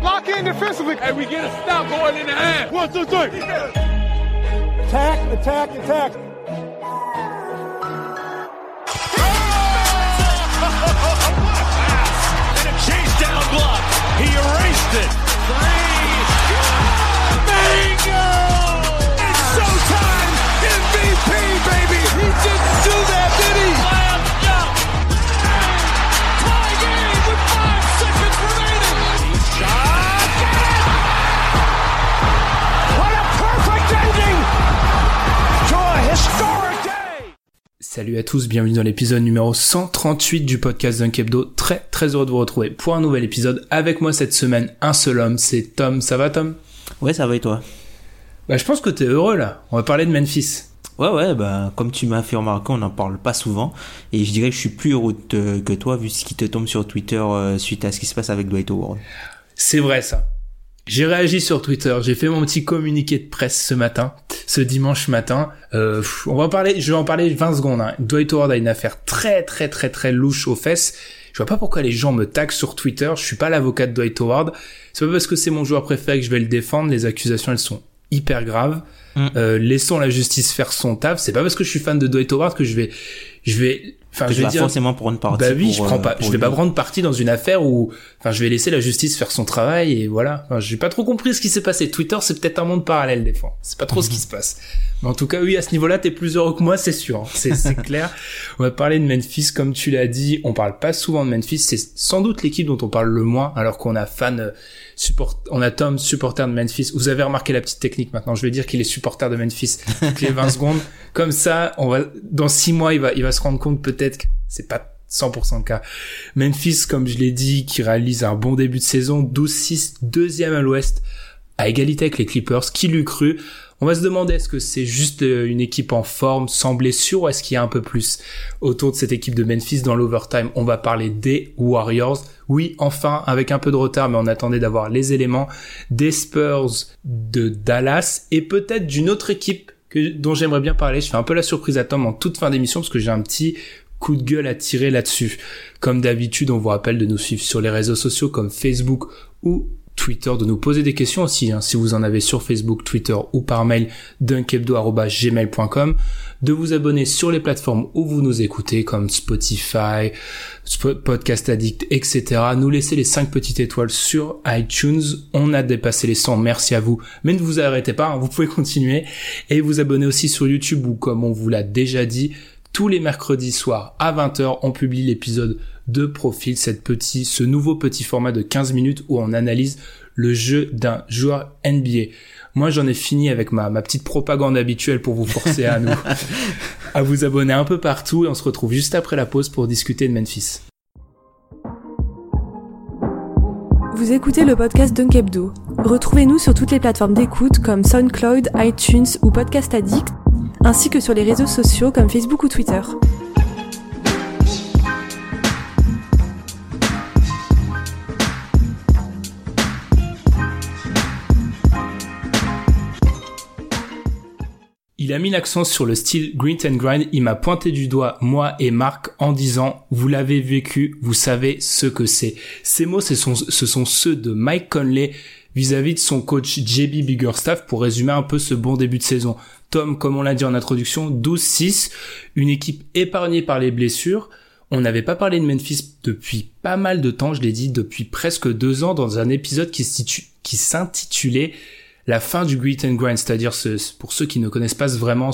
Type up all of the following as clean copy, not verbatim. Lock in defensively. And we get a stop going in the half. 1, 2, 3. Yeah. Attack, attack, attack. Ah! And a chase down block. He erased it. Three. Bingo! Showtime! MVP, baby! He didn't do that, did he? Tie game with 5 seconds remaining! Shot! What a perfect ending to a historic day! Salut à tous, bienvenue dans l'épisode numéro 138 du podcast d'Unkebdo. Très heureux de vous retrouver pour un nouvel épisode. Avec moi cette semaine, un seul homme, c'est Tom. Ça va, Tom? Ouais, ça va, et toi? Bah, je pense que t'es heureux, là. On va parler de Memphis. Ouais, bah, comme tu m'as fait remarquer, on n'en parle pas souvent. Et je dirais que je suis plus heureux que toi, vu ce qui te tombe sur Twitter suite à ce qui se passe avec Dwight Howard. C'est vrai, ça. J'ai réagi sur Twitter. J'ai fait mon petit communiqué de presse ce dimanche matin. Je vais en parler 20 secondes, hein. Dwight Howard a une affaire très louche aux fesses. Je vois pas pourquoi les gens me taxent sur Twitter. Je suis pas l'avocat de Dwight Howard. C'est pas parce que c'est mon joueur préféré que je vais le défendre. Les accusations, elles sont hyper grave. Laissons la justice faire son taf. C'est pas parce que je suis fan de Dwight Howard que je vais forcément prendre parti. Bah oui, je vais pas prendre parti dans une affaire où, enfin, je vais laisser la justice faire son travail et voilà. Enfin, j'ai pas trop compris ce qui s'est passé. Twitter, c'est peut-être un monde parallèle des fois. C'est pas trop ce qui se passe. Mais en tout cas, oui, à ce niveau-là, t'es plus heureux que moi, c'est sûr. C'est clair. On va parler de Memphis, comme tu l'as dit. On parle pas souvent de Memphis. C'est sans doute l'équipe dont on parle le moins, alors qu'on a Tom, supporter de Memphis. Vous avez remarqué la petite technique maintenant. Je vais dire qu'il est supporter de Memphis toutes les 20 secondes. Comme ça, dans 6 mois, il va se rendre compte peut-être que c'est pas 100% le cas. Memphis, comme je l'ai dit, qui réalise un bon début de saison, 12-6, deuxième à l'ouest, à égalité avec les Clippers. Qui l'eût cru? On va se demander, est-ce que c'est juste une équipe en forme, sans blessure, ou est-ce qu'il y a un peu plus autour de cette équipe de Memphis dans l'overtime? On va parler des Warriors. Oui, enfin, avec un peu de retard, mais on attendait d'avoir les éléments des Spurs, de Dallas, et peut-être d'une autre équipe dont j'aimerais bien parler. Je fais un peu la surprise à Tom en toute fin d'émission, parce que j'ai un petit coup de gueule à tirer là-dessus. Comme d'habitude, on vous rappelle de nous suivre sur les réseaux sociaux comme Facebook ou Twitter, de nous poser des questions aussi, hein, si vous en avez sur Facebook, Twitter ou par mail, dunkebdo@gmail.com, de vous abonner sur les plateformes où vous nous écoutez, comme Spotify, Podcast Addict, etc. Nous laisser les 5 petites étoiles sur iTunes. On a dépassé les 100, merci à vous. Mais ne vous arrêtez pas, hein, vous pouvez continuer. Et vous abonner aussi sur YouTube, où, comme on vous l'a déjà dit, tous les mercredis soirs à 20h, on publie l'épisode de profil, ce nouveau petit format de 15 minutes où on analyse le jeu d'un joueur NBA. Moi, j'en ai fini avec ma petite propagande habituelle pour vous forcer à vous abonner un peu partout, et on se retrouve juste après la pause pour discuter de Memphis. Vous écoutez le podcast d'Unkebdo. Retrouvez-nous sur toutes les plateformes d'écoute comme SoundCloud, iTunes ou Podcast Addict, ainsi que sur les réseaux sociaux comme Facebook ou Twitter. Il a mis l'accent sur le style Grit and Grind. Il m'a pointé du doigt, moi et Marc, en disant « Vous l'avez vécu, vous savez ce que c'est ». Ces mots, ce sont ceux de Mike Conley vis-à-vis de son coach JB Bickerstaff, pour résumer un peu ce bon début de saison. Tom, comme on l'a dit en introduction, 12-6, une équipe épargnée par les blessures. On n'avait pas parlé de Memphis depuis pas mal de temps, je l'ai dit, depuis presque 2 ans, dans un épisode qui s'intitulait La fin du grit and grind, c'est-à-dire pour ceux qui ne connaissent pas vraiment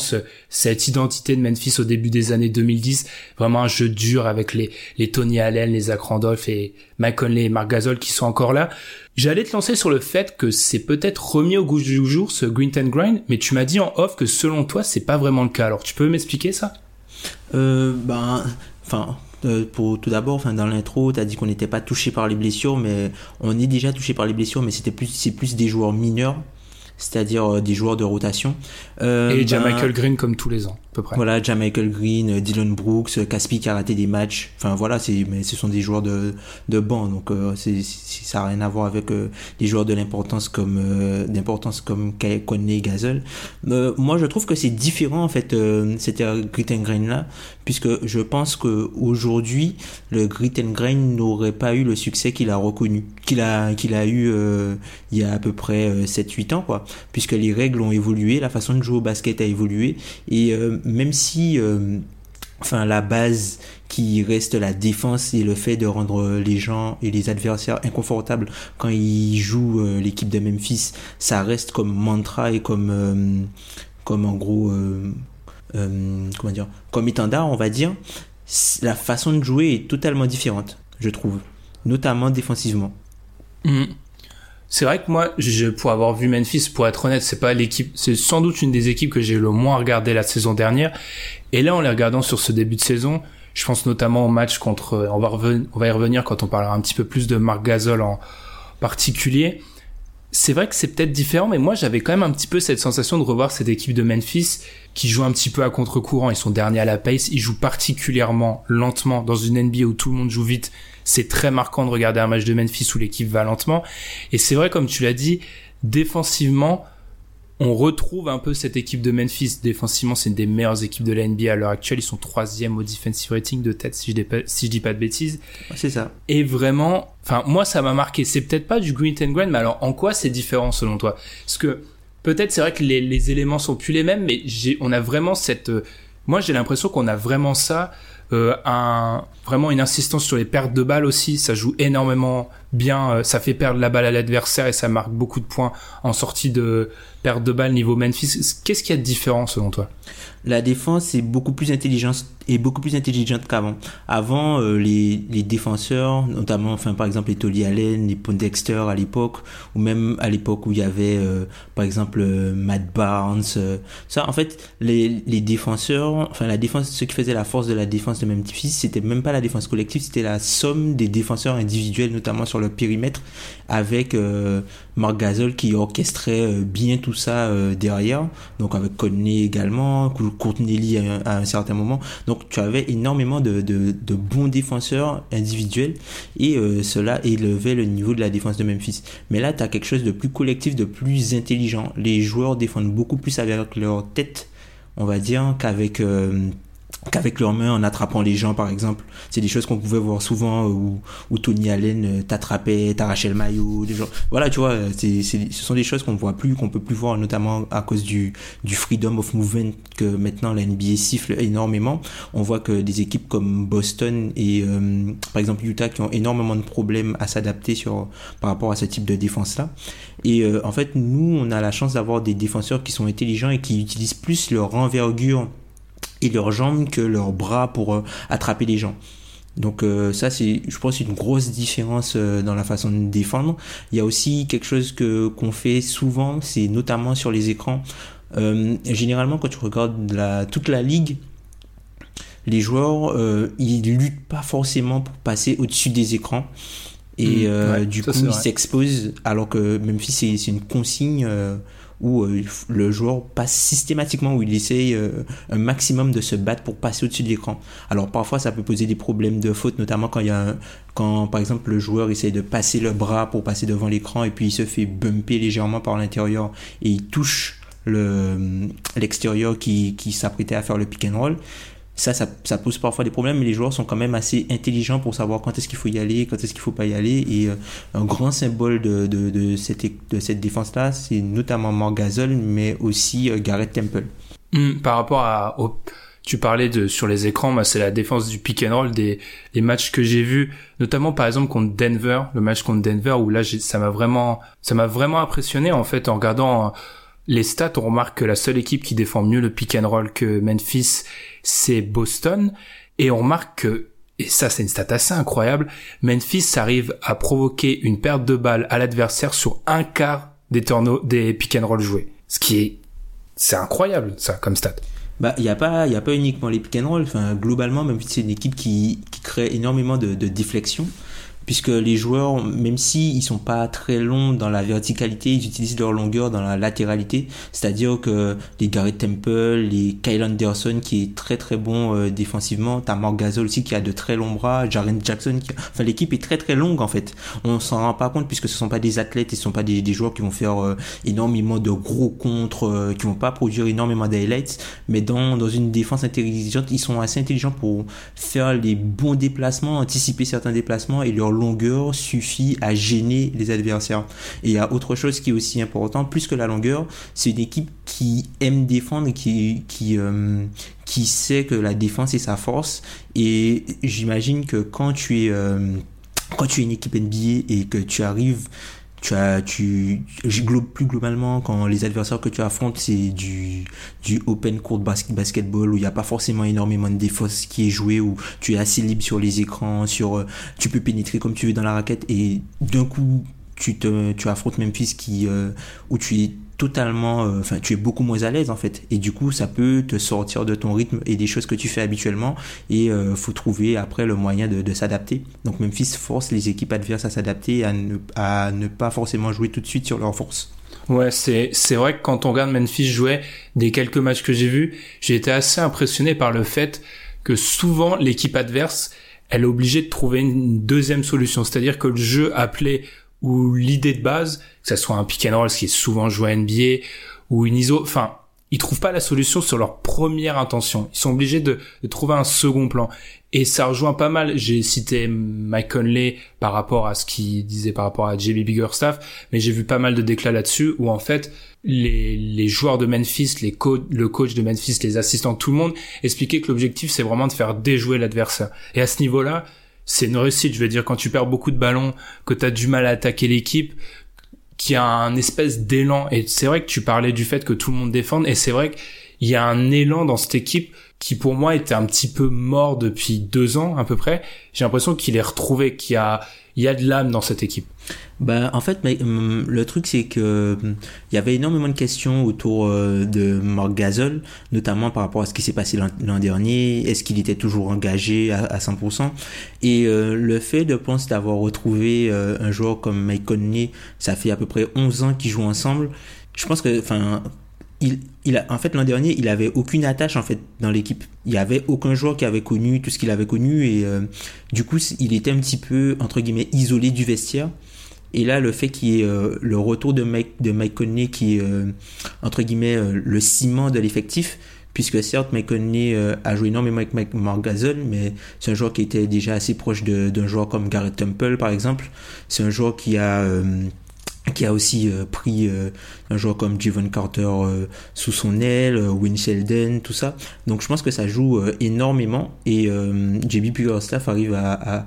cette identité de Memphis au début des années 2010, vraiment un jeu dur avec les Tony Allen, les Zach Randolph et Mike Conley et Marc Gasol qui sont encore là. J'allais te lancer sur le fait que c'est peut-être remis au goût du jour ce grit and grind, mais tu m'as dit en off que selon toi c'est pas vraiment le cas. Alors tu peux m'expliquer ça ? tout d'abord, enfin, dans l'intro, tu as dit qu'on n'était pas touché par les blessures, mais on est déjà touché par les blessures, mais c'est plus des joueurs mineurs, c'est-à-dire des joueurs de rotation. Et Jamichael Green comme tous les ans, à peu près. Voilà, Jamichael Green, Dylan Brooks, Caspi qui a raté des matchs. Enfin voilà, mais ce sont des joueurs de banc, donc ça n'a rien à voir avec des joueurs de d'importance comme Conley et Gasol. Moi, je trouve que c'est différent en fait, cet grit and grain là, puisque je pense que aujourd'hui le grit and grain n'aurait pas eu le succès qu'il a eu il y a à peu près 7-8 ans, quoi, puisque les règles ont évolué, la façon de jouer au basket a évolué, et même si la base qui reste la défense et le fait de rendre les gens et les adversaires inconfortables quand ils jouent l'équipe de Memphis, ça reste comme mantra et comme en gros comme étendard, on va dire. La façon de jouer est totalement différente, je trouve, notamment défensivement. C'est vrai que moi, pour avoir vu Memphis, pour être honnête, c'est pas l'équipe, c'est sans doute une des équipes que j'ai le moins regardé la saison dernière. Et là, en les regardant sur ce début de saison, je pense notamment au match contre, on va y revenir quand on parlera un petit peu plus de Marc Gasol en particulier. C'est vrai que c'est peut-être différent, mais moi, j'avais quand même un petit peu cette sensation de revoir cette équipe de Memphis qui joue un petit peu à contre-courant. Ils sont derniers à la pace. Ils jouent particulièrement lentement dans une NBA où tout le monde joue vite. C'est très marquant de regarder un match de Memphis où l'équipe va lentement. Et c'est vrai, comme tu l'as dit, défensivement, on retrouve un peu cette équipe de Memphis. Défensivement, c'est une des meilleures équipes de la NBA à l'heure actuelle. Ils sont 3e au defensive rating de tête, si je dis pas de bêtises. C'est ça. Et vraiment, moi, ça m'a marqué. C'est peut-être pas du grit and grind, mais alors, en quoi c'est différent selon toi? Parce que peut-être, c'est vrai que les éléments sont plus les mêmes, mais on a vraiment cette... moi, j'ai l'impression qu'on a vraiment ça... vraiment une insistance sur les pertes de balles aussi, ça joue énormément bien, ça fait perdre la balle à l'adversaire et ça marque beaucoup de points en sortie de perte de balle niveau Memphis. Qu'est-ce qu'il y a de différent selon toi? La défense est beaucoup plus intelligente qu'avant. Avant, les défenseurs, notamment, par exemple les Tolly Allen, les Pondexter à l'époque, ou même à l'époque où il y avait par exemple Matt Barnes, ça en fait les défenseurs, la défense, ce qui faisait la force de la défense de Memphis, c'était même pas la défense collective, c'était la somme des défenseurs individuels, notamment sur le périmètre, avec Marc Gasol qui orchestrait bien tout ça derrière, donc avec Conley également, Courtney à un certain moment. Donc tu avais énormément de bons défenseurs individuels et cela élevait le niveau de la défense de Memphis. Mais là, tu as quelque chose de plus collectif, de plus intelligent. Les joueurs défendent beaucoup plus avec leur tête, on va dire, qu'avec leurs mains, en attrapant les gens par exemple. C'est des choses qu'on pouvait voir souvent où Tony Allen t'attrapait, t'arrachait le maillot, des gens. Voilà, tu vois, ce sont des choses qu'on voit plus, qu'on peut plus voir, notamment à cause du freedom of movement que maintenant la NBA siffle énormément. On voit que des équipes comme Boston et par exemple Utah qui ont énormément de problèmes à s'adapter par rapport à ce type de défense là. Et en fait, nous, on a la chance d'avoir des défenseurs qui sont intelligents et qui utilisent plus leur envergure et leurs jambes que leurs bras pour attraper les gens. Donc ça, c'est, je pense, une grosse différence dans la façon de défendre. Il y a aussi quelque chose qu'on fait souvent, c'est notamment sur les écrans. Généralement, quand tu regardes toute la ligue, les joueurs, ils luttent pas forcément pour passer au-dessus des écrans. Et du coup, ils s'exposent, alors que même si c'est une consigne... où le joueur passe systématiquement, où il essaye un maximum de se battre pour passer au-dessus de l'écran. Alors parfois ça peut poser des problèmes de faute, notamment quand par exemple le joueur essaye de passer le bras pour passer devant l'écran et puis il se fait bumper légèrement par l'intérieur et il touche l'extérieur qui s'apprêtait à faire le pick and roll. Ça pose parfois des problèmes, mais les joueurs sont quand même assez intelligents pour savoir quand est-ce qu'il faut y aller, quand est-ce qu'il faut pas y aller. Et un grand symbole de cette défense-là, c'est notamment Marc Gasol, mais aussi Garrett Temple. Par rapport tu parlais sur les écrans, bah, c'est la défense du pick and roll les matchs que j'ai vus, notamment par exemple contre Denver, le match contre Denver où là ça m'a vraiment impressionné en fait en regardant. Les stats, on remarque que la seule équipe qui défend mieux le pick and roll que Memphis, c'est Boston. Et on remarque que, et ça c'est une stat assez incroyable, Memphis arrive à provoquer une perte de balle à l'adversaire sur un quart des pick and roll joués. C'est incroyable, ça, comme stat. bah, il n'y a pas uniquement les pick and roll. Enfin, globalement, même si c'est une équipe qui crée énormément de déflexions, puisque les joueurs, même s'ils ne sont pas très longs dans la verticalité, ils utilisent leur longueur dans la latéralité. C'est-à-dire que les Garrett Temple, les Kyle Anderson qui est très très bon défensivement, t'as Marc Gasol aussi qui a de très longs bras, Jaren Jackson, enfin l'équipe est très très longue en fait. On s'en rend pas compte puisque ce ne sont pas des athlètes, ce ne sont pas des joueurs qui vont faire énormément de gros contres, qui ne vont pas produire énormément d'highlights, mais dans une défense intelligente, ils sont assez intelligents pour faire les bons déplacements, anticiper certains déplacements, et leur longueur suffit à gêner les adversaires. Et il y a autre chose qui est aussi important, plus que la longueur, c'est une équipe qui aime défendre, qui sait que la défense est sa force. Et j'imagine que quand tu es une équipe NBA et que tu arrives, plus globalement, quand les adversaires que tu affrontes, c'est du open court basketball où il n'y a pas forcément énormément de défense qui est jouée, où tu es assez libre sur les écrans, tu peux pénétrer comme tu veux dans la raquette, et d'un coup, tu affrontes Memphis où tu es totalement, tu es beaucoup moins à l'aise en fait, et du coup ça peut te sortir de ton rythme et des choses que tu fais habituellement, et faut trouver après le moyen de s'adapter. Donc Memphis force les équipes adverses à s'adapter et à ne pas forcément jouer tout de suite sur leur force. Ouais, c'est vrai que quand on regarde Memphis jouer, des quelques matchs que j'ai vus, j'ai été assez impressionné par le fait que souvent l'équipe adverse, elle est obligée de trouver une deuxième solution, c'est-à-dire que le jeu appelé ou l'idée de base, que ça soit un pick and roll, ce qui est souvent joué à NBA, ou une ISO, enfin, ils trouvent pas la solution sur leur première intention. Ils sont obligés de trouver un second plan. Et ça rejoint pas mal, j'ai cité Mike Conley par rapport à ce qu'il disait par rapport à JB Bickerstaff, mais j'ai vu pas mal de déclats là-dessus, où en fait, les joueurs de Memphis, le coach de Memphis, les assistants, tout le monde, expliquaient que l'objectif, c'est vraiment de faire déjouer l'adversaire. Et à ce niveau-là, c'est une réussite, je veux dire, quand tu perds beaucoup de ballons, que t'as du mal à attaquer l'équipe, qu'il y a un espèce d'élan. Et c'est vrai que tu parlais du fait que tout le monde défende, et c'est vrai qu'il y a un élan dans cette équipe qui, pour moi, était un petit peu mort depuis 2 ans, à peu près. J'ai l'impression qu'il est retrouvé, qu'il y a de l'âme dans cette équipe. Bah, en fait, mais, le truc, c'est que il y avait énormément de questions autour de Marc Gasol, notamment par rapport à ce qui s'est passé l'an dernier. Est-ce qu'il était toujours engagé à 100%? Et le fait de penser d'avoir retrouvé un joueur comme Mike Conley, ça fait à peu près 11 ans qu'ils jouent ensemble. Je pense que, en fait, l'an dernier, il avait aucune attache, en fait, dans l'équipe. Il y avait aucun joueur qui avait connu tout ce qu'il avait connu, et du coup, il était un petit peu, entre guillemets, isolé du vestiaire. Et là, le fait qu'il y ait le retour de Mike Conley, qui est, entre guillemets, le ciment de l'effectif, puisque certes, Mike Conley a joué énormément avec Marc Gasol, mais c'est un joueur qui était déjà assez proche d'un joueur comme Garrett Temple, par exemple. C'est un joueur qui a aussi pris un joueur comme Javon Carter sous son aile, Wayne Sheldon, tout ça. Donc je pense que ça joue énormément, et JB Bickerstaff arrive à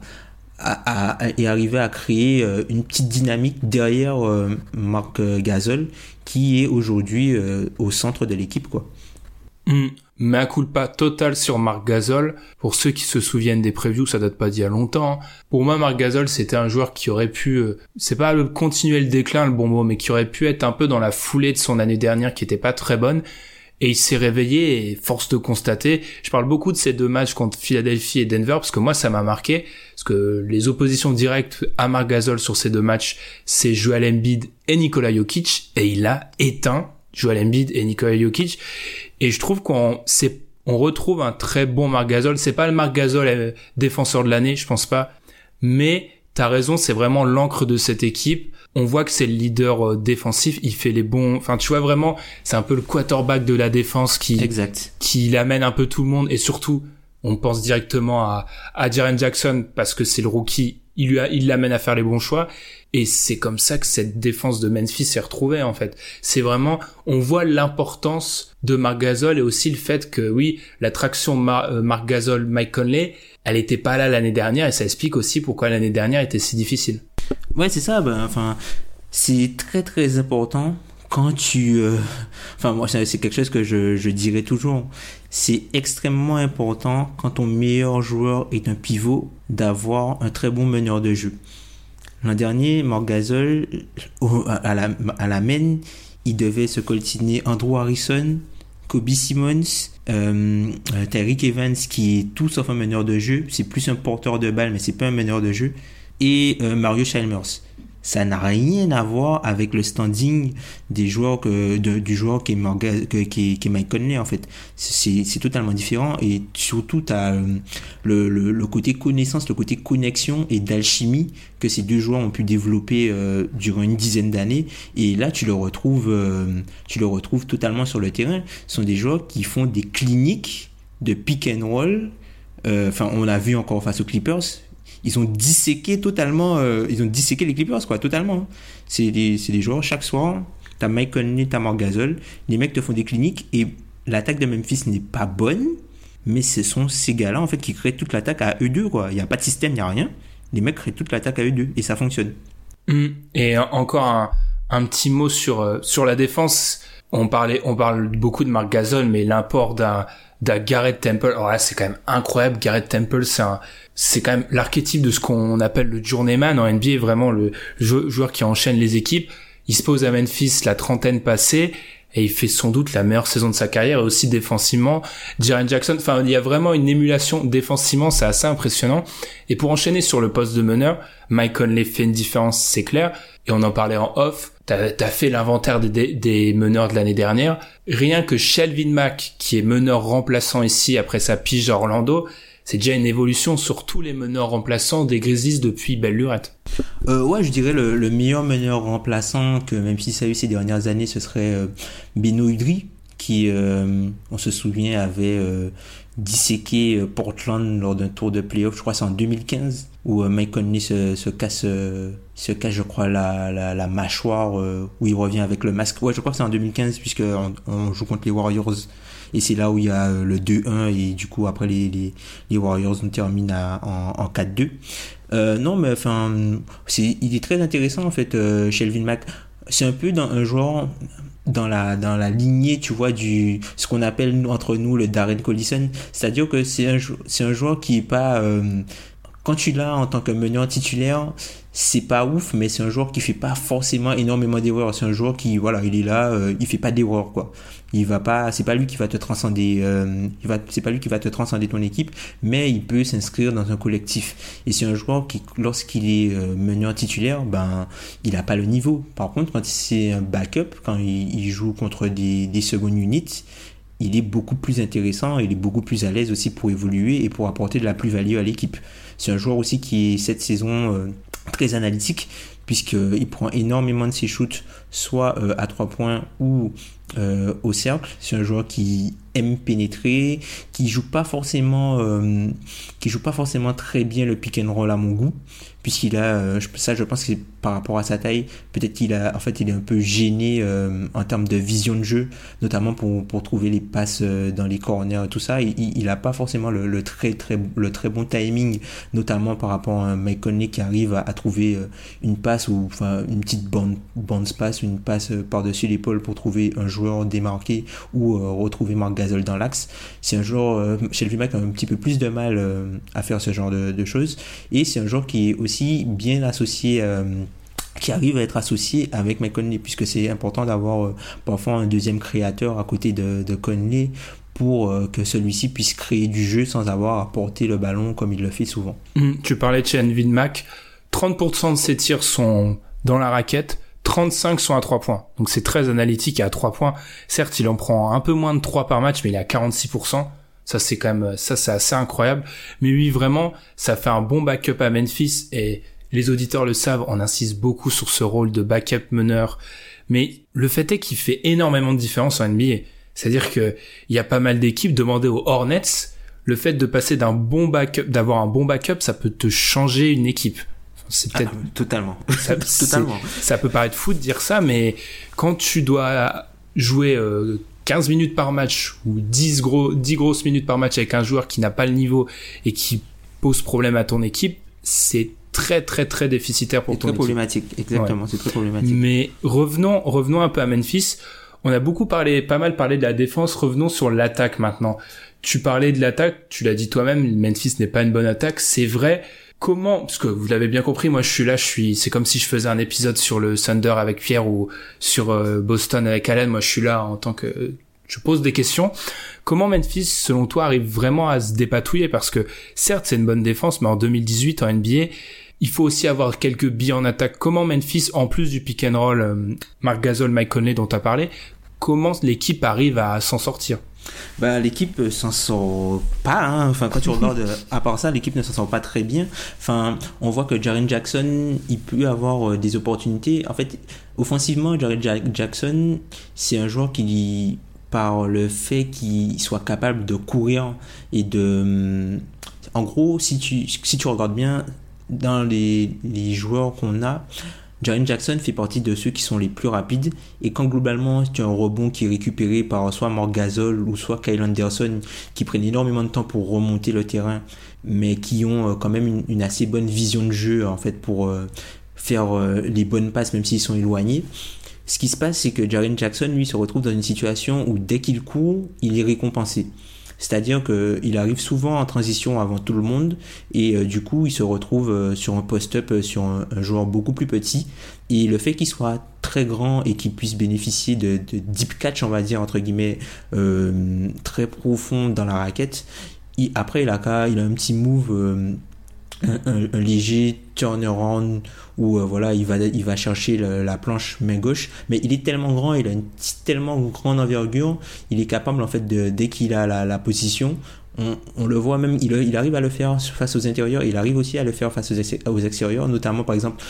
créer une petite dynamique derrière Marc Gasol, qui est aujourd'hui au centre de l'équipe, quoi. Mais un coup de pas total sur Marc Gasol. Pour ceux qui se souviennent des previews, ça date pas d'il y a longtemps. Pour moi, Marc Gasol, c'était un joueur qui aurait pu, c'est pas continuer le déclin, le bon mot, mais qui aurait pu être un peu dans la foulée de son année dernière, qui était pas très bonne. Et il s'est réveillé, et force de constater, je parle beaucoup de ces 2 matchs contre Philadelphie et Denver, parce que moi, ça m'a marqué, parce que les oppositions directes à Marc Gasol sur ces 2 matchs, c'est Joel Embiid et Nikola Jokic, et il a éteint Joel Embiid et Nikola Jokic. Et je trouve qu'on retrouve un très bon Marc Gasol. C'est pas le Marc Gasol défenseur de l'année, je pense pas. Mais t'as raison, c'est vraiment l'encre de cette équipe. On voit que c'est le leader défensif. Il fait les bons, enfin, tu vois vraiment, c'est un peu le quarterback de la défense qui l'amène un peu tout le monde. Et surtout, on pense directement à Jaren Jackson parce que c'est le rookie. Il l'amène à faire les bons choix. Et c'est comme ça que cette défense de Memphis s'est retrouvée, en fait. C'est vraiment, on voit l'importance de Marc Gasol, et aussi le fait que, oui, l'attraction Marc Gasol-Mike Conley, elle n'était pas là l'année dernière, et ça explique aussi pourquoi l'année dernière était si difficile. Ouais, c'est ça. C'est très très important quand tu... moi, c'est quelque chose que je dirais toujours. C'est extrêmement important, quand ton meilleur joueur est un pivot, d'avoir un très bon meneur de jeu. L'an dernier, Marc Gasol, à la main, il devait se coltiner Andrew Harrison, Kobe Simmons, Tariq Evans, qui est tout sauf un meneur de jeu, c'est plus un porteur de balle, mais c'est pas un meneur de jeu, et Mario Chalmers. Ça n'a rien à voir avec le standing des joueurs du joueur qui est Mike Conley, en fait. C'est totalement différent, et surtout t'as le côté connaissance, le côté connexion et d'alchimie que ces deux joueurs ont pu développer durant une dizaine d'années, et là tu le retrouves totalement sur le terrain. Ce sont des joueurs qui font des cliniques de pick and roll, on l'a vu encore face aux Clippers. Ils ont disséqué totalement, les Clippers, quoi, totalement. C'est des joueurs, chaque soir, t'as Mike Conley, t'as Marc Gasol, les mecs te font des cliniques, et l'attaque de Memphis n'est pas bonne, mais ce sont ces gars-là, en fait, qui créent toute l'attaque à eux deux, quoi. Il n'y a pas de système, il n'y a rien. Les mecs créent toute l'attaque à eux deux, et ça fonctionne. Et encore un petit mot sur la défense. On parle beaucoup de Marc Gasol, mais l'import d'un Garrett Temple, alors là, c'est quand même incroyable. Garrett Temple, c'est quand même l'archétype de ce qu'on appelle le journeyman en NBA, vraiment le joueur qui enchaîne les équipes. Il se pose à Memphis la trentaine passée et il fait sans doute la meilleure saison de sa carrière, et aussi défensivement. Jaren Jackson, il y a vraiment une émulation défensivement, c'est assez impressionnant. Et pour enchaîner sur le poste de meneur, Mike Conley fait une différence, c'est clair. Et on en parlait en off. T'as fait l'inventaire des meneurs de l'année dernière. Rien que Shelvin Mack, qui est meneur remplaçant ici après sa pige à Orlando, c'est déjà une évolution sur tous les meneurs remplaçants des Grizzlies depuis belle lurette. Ouais, je dirais le meilleur meneur remplaçant que même si ça a eu ces dernières années, ce serait Beno Udrih, qui, on se souvient, avait disséqué Portland lors d'un tour de playoff, je crois c'est en 2015, où Mike Conley se casse, je crois, la mâchoire, où il revient avec le masque. Ouais, je crois que c'est en 2015, puisqu'on joue contre les Warriors. Et c'est là où il y a le 2-1, et du coup, après, les Warriors nous terminent en 4-2. Il est très intéressant, en fait, Shelvin Mack. C'est un peu dans un genre... dans la lignée, tu vois, ce qu'on appelle entre nous le Darren Collison, c'est-à-dire que c'est un joueur qui est pas quand tu l'as en tant que meneur titulaire, c'est pas ouf, mais c'est un joueur qui fait pas forcément énormément d'erreurs, c'est un joueur qui, voilà, il est là, il fait pas d'erreurs, quoi. C'est pas lui qui va te transcender ton équipe, mais il peut s'inscrire dans un collectif. Et c'est un joueur qui, lorsqu'il est meneur titulaire, il a pas le niveau. Par contre, quand c'est un backup, quand il joue contre des secondes units, il est beaucoup plus intéressant, il est beaucoup plus à l'aise aussi pour évoluer et pour apporter de la plus-value à l'équipe. C'est un joueur aussi qui est, cette saison, très analytique, puisqu'il prend énormément de ses shoots, soit à 3 points ou au cercle. C'est un joueur qui aime pénétrer, qui joue pas forcément très bien le pick and roll à mon goût, puisqu'il a, ça je pense que c'est par rapport à sa taille, peut-être qu'il est un peu gêné en termes de vision de jeu, notamment pour trouver les passes dans les corners et tout ça. Il a pas forcément le très bon timing, notamment par rapport à Mike Conley qui arrive à trouver une passe, ou enfin une petite bounce pass, une passe par-dessus l'épaule pour trouver un joueur démarqué, ou retrouver Marc Gasol dans l'axe. C'est un joueur, Shelvin Mack a un petit peu plus de mal à faire ce genre de choses, et c'est un joueur qui est aussi bien associé, qui arrive à être associé avec Mike Conley, puisque c'est important d'avoir parfois un deuxième créateur à côté de Conley, pour que celui-ci puisse créer du jeu sans avoir à porter le ballon comme il le fait souvent. Tu parlais de Shelvin Mack, 30% de ses tirs sont dans la raquette, 35 sont à 3 points. Donc c'est très analytique, et à 3 points, certes, il en prend un peu moins de 3 par match, mais il est à 46%. Ça c'est assez incroyable. Mais oui, vraiment, ça fait un bon backup à Memphis, et les auditeurs le savent, on insiste beaucoup sur ce rôle de backup meneur. Mais le fait est qu'il fait énormément de différence en NBA. C'est-à-dire que il y a pas mal d'équipes, demandées aux Hornets, le fait de passer d'avoir un bon backup, ça peut te changer une équipe. C'est peut-être totalement. Totalement. Ça peut paraître fou de dire ça, mais quand tu dois jouer 15 minutes par match, ou 10 grosses minutes par match avec un joueur qui n'a pas le niveau et qui pose problème à ton équipe, c'est très très très déficitaire pour ton équipe. C'est très problématique, exactement, ouais. C'est très problématique. Mais revenons un peu à Memphis. On a pas mal parlé de la défense, revenons sur l'attaque maintenant. Tu parlais de l'attaque, tu l'as dit toi-même, Memphis n'est pas une bonne attaque, c'est vrai. Comment, parce que vous l'avez bien compris, moi c'est comme si je faisais un épisode sur le Thunder avec Pierre, ou sur Boston avec Alain, moi je suis là en tant que je pose des questions. Comment Memphis, selon toi, arrive vraiment à se dépatouiller? Parce que, certes, c'est une bonne défense, mais en 2018, en NBA, il faut aussi avoir quelques billes en attaque. Comment Memphis, en plus du pick and roll, Marc Gasol, Mike Conley dont tu as parlé, comment l'équipe arrive à s'en sortir? Bah, l'équipe s'en sort pas, hein. Enfin, quand tu regardes, à part ça, l'équipe ne s'en sort pas très bien. Enfin, on voit que Jaren Jackson, il peut avoir des opportunités. En fait, offensivement, Jaren Jackson, c'est un joueur qui, par le fait qu'il soit capable de courir et de... En gros, si tu regardes bien, dans les joueurs qu'on a, Jaren Jackson fait partie de ceux qui sont les plus rapides, et quand globalement tu as un rebond qui est récupéré par soit Marc Gasol ou soit Kyle Anderson, qui prennent énormément de temps pour remonter le terrain, mais qui ont quand même une assez bonne vision de jeu en fait pour faire les bonnes passes même s'ils sont éloignés. Ce qui se passe, c'est que Jaren Jackson, lui, se retrouve dans une situation où dès qu'il court, il est récompensé. C'est-à-dire qu'il arrive souvent en transition avant tout le monde, et du coup il se retrouve sur un post-up, sur un joueur beaucoup plus petit, et le fait qu'il soit très grand et qu'il puisse bénéficier de deep catch, on va dire entre guillemets, très profond dans la raquette, et après il a un petit move, un léger turnaround où voilà, il va chercher la planche main gauche, mais il est tellement grand, il a une tellement grande envergure, il est capable en fait dès qu'il a la position, on le voit même, il arrive à le faire face aux intérieurs, il arrive aussi à le faire face aux extérieurs, notamment par exemple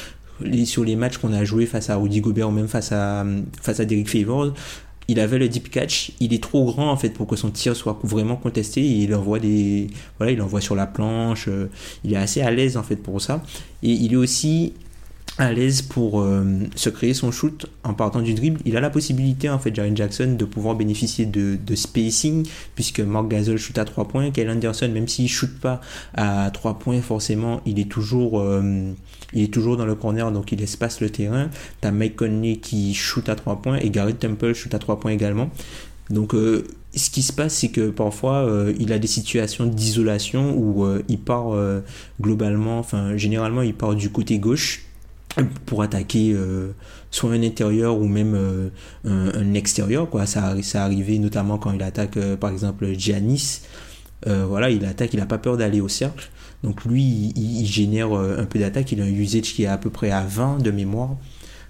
sur les matchs qu'on a joué face à Rudy Gobert ou même face à Derek Favors. Il avait le deep catch, il est trop grand en fait pour que son tir soit vraiment contesté, et il envoie sur la planche, il est assez à l'aise en fait pour ça, et il est aussi à l'aise pour se créer son shoot en partant du dribble. Il a la possibilité en fait, Jaren Jackson, de pouvoir bénéficier de spacing, puisque Marc Gasol shoot à 3 points, Kyle Anderson, même s'il shoot pas à 3 points forcément, il est toujours dans le corner, donc il espace le terrain. T'as Mike Conley qui shoot à 3 points, et Garrett Temple shoot à 3 points également. Donc ce qui se passe, c'est que parfois il a des situations d'isolation où il part généralement il part du côté gauche pour attaquer soit un intérieur ou même un extérieur, quoi. Ça arrivait notamment quand il attaque par exemple Giannis. Il attaque, il n'a pas peur d'aller au cercle, donc lui il génère un peu d'attaque, il a un usage qui est à peu près à 20 de mémoire,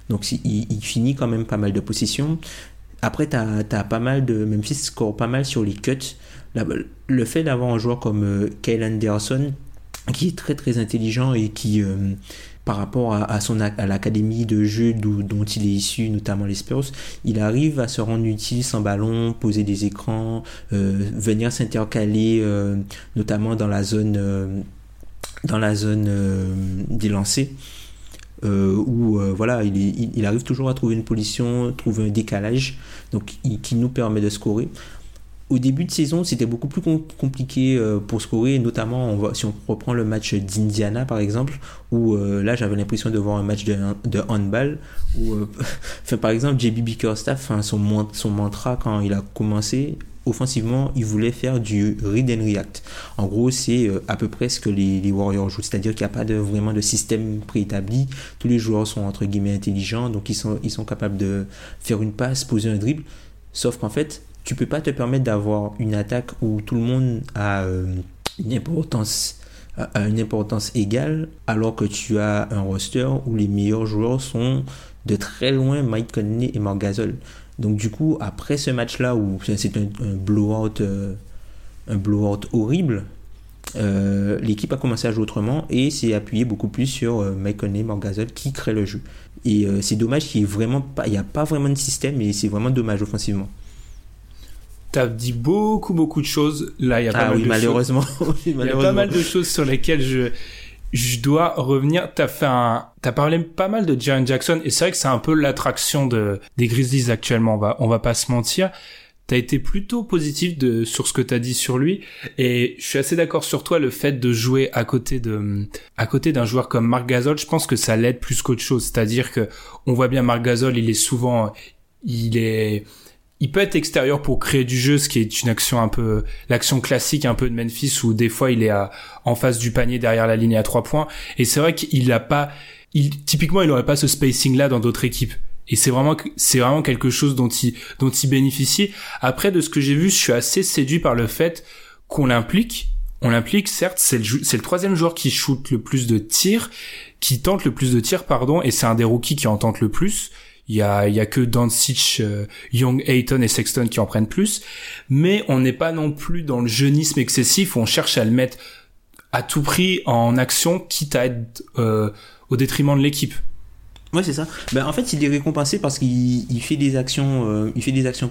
donc il finit quand même pas mal de possessions. Après t'as pas mal de Memphis score pas mal sur les cuts. Le fait d'avoir un joueur comme Kyle Anderson, qui est très très intelligent et qui par rapport à l'académie de jeu dont il est issu, notamment les Spurs, il arrive à se rendre utile sans ballon, poser des écrans, venir s'intercaler, notamment dans la zone des lancers, où il arrive toujours à trouver une position, trouver un décalage, donc qui nous permet de scorer. Au début de saison, c'était beaucoup plus compliqué pour scorer, notamment si on reprend le match d'Indiana par exemple, où là j'avais l'impression de voir un match de handball, où par exemple JB Bickerstaff, son mantra quand il a commencé offensivement, il voulait faire du read and react. En gros, c'est à peu près ce que les Warriors jouent, c'est-à-dire qu'il n'y a pas vraiment de système préétabli. Tous les joueurs sont entre guillemets intelligents, donc ils sont capables de faire une passe, poser un dribble, sauf qu'en fait tu peux pas te permettre d'avoir une attaque où tout le monde a une importance égale, alors que tu as un roster où les meilleurs joueurs sont de très loin Mike Conley et Marc Gasol. Donc du coup, après ce match-là où c'est un blowout horrible, l'équipe a commencé à jouer autrement et s'est appuyée beaucoup plus sur Mike Conley, Marc Gasol qui crée le jeu. Et c'est dommage il n'y a pas vraiment de système, et c'est vraiment dommage offensivement. T'as dit beaucoup de choses. Là, il y a pas mal de malheureusement. Il y a pas mal de choses sur lesquelles je dois revenir. T'as parlé pas mal de Jaren Jackson, et c'est vrai que c'est un peu l'attraction des Grizzlies actuellement. On va pas se mentir. T'as été plutôt positif sur ce que t'as dit sur lui, et je suis assez d'accord sur toi. Le fait de jouer à côté d'un joueur comme Marc Gasol, je pense que ça l'aide plus qu'autre chose. C'est-à-dire que on voit bien Marc Gasol, il peut être extérieur pour créer du jeu, ce qui est une action l'action classique un peu de Memphis, où des fois il est en face du panier derrière la ligne à 3 points. Et c'est vrai qu'il n'a pas, typiquement il n'aurait pas ce spacing là dans d'autres équipes. Et c'est vraiment quelque chose dont il bénéficie. Après, de ce que j'ai vu, je suis assez séduit par le fait qu'on l'implique. On l'implique, certes, c'est le troisième joueur qui shoot le plus de tirs, qui tente le plus de tirs, pardon, et c'est un des rookies qui en tente le plus. Il y a que Doncic, Young, Ayton et Sexton qui en prennent plus. Mais on n'est pas non plus dans le jeunisme excessif où on cherche à le mettre à tout prix en action, quitte à être, au détriment de l'équipe. Ouais, c'est ça. Ben en fait, il est récompensé parce qu'il fait des actions,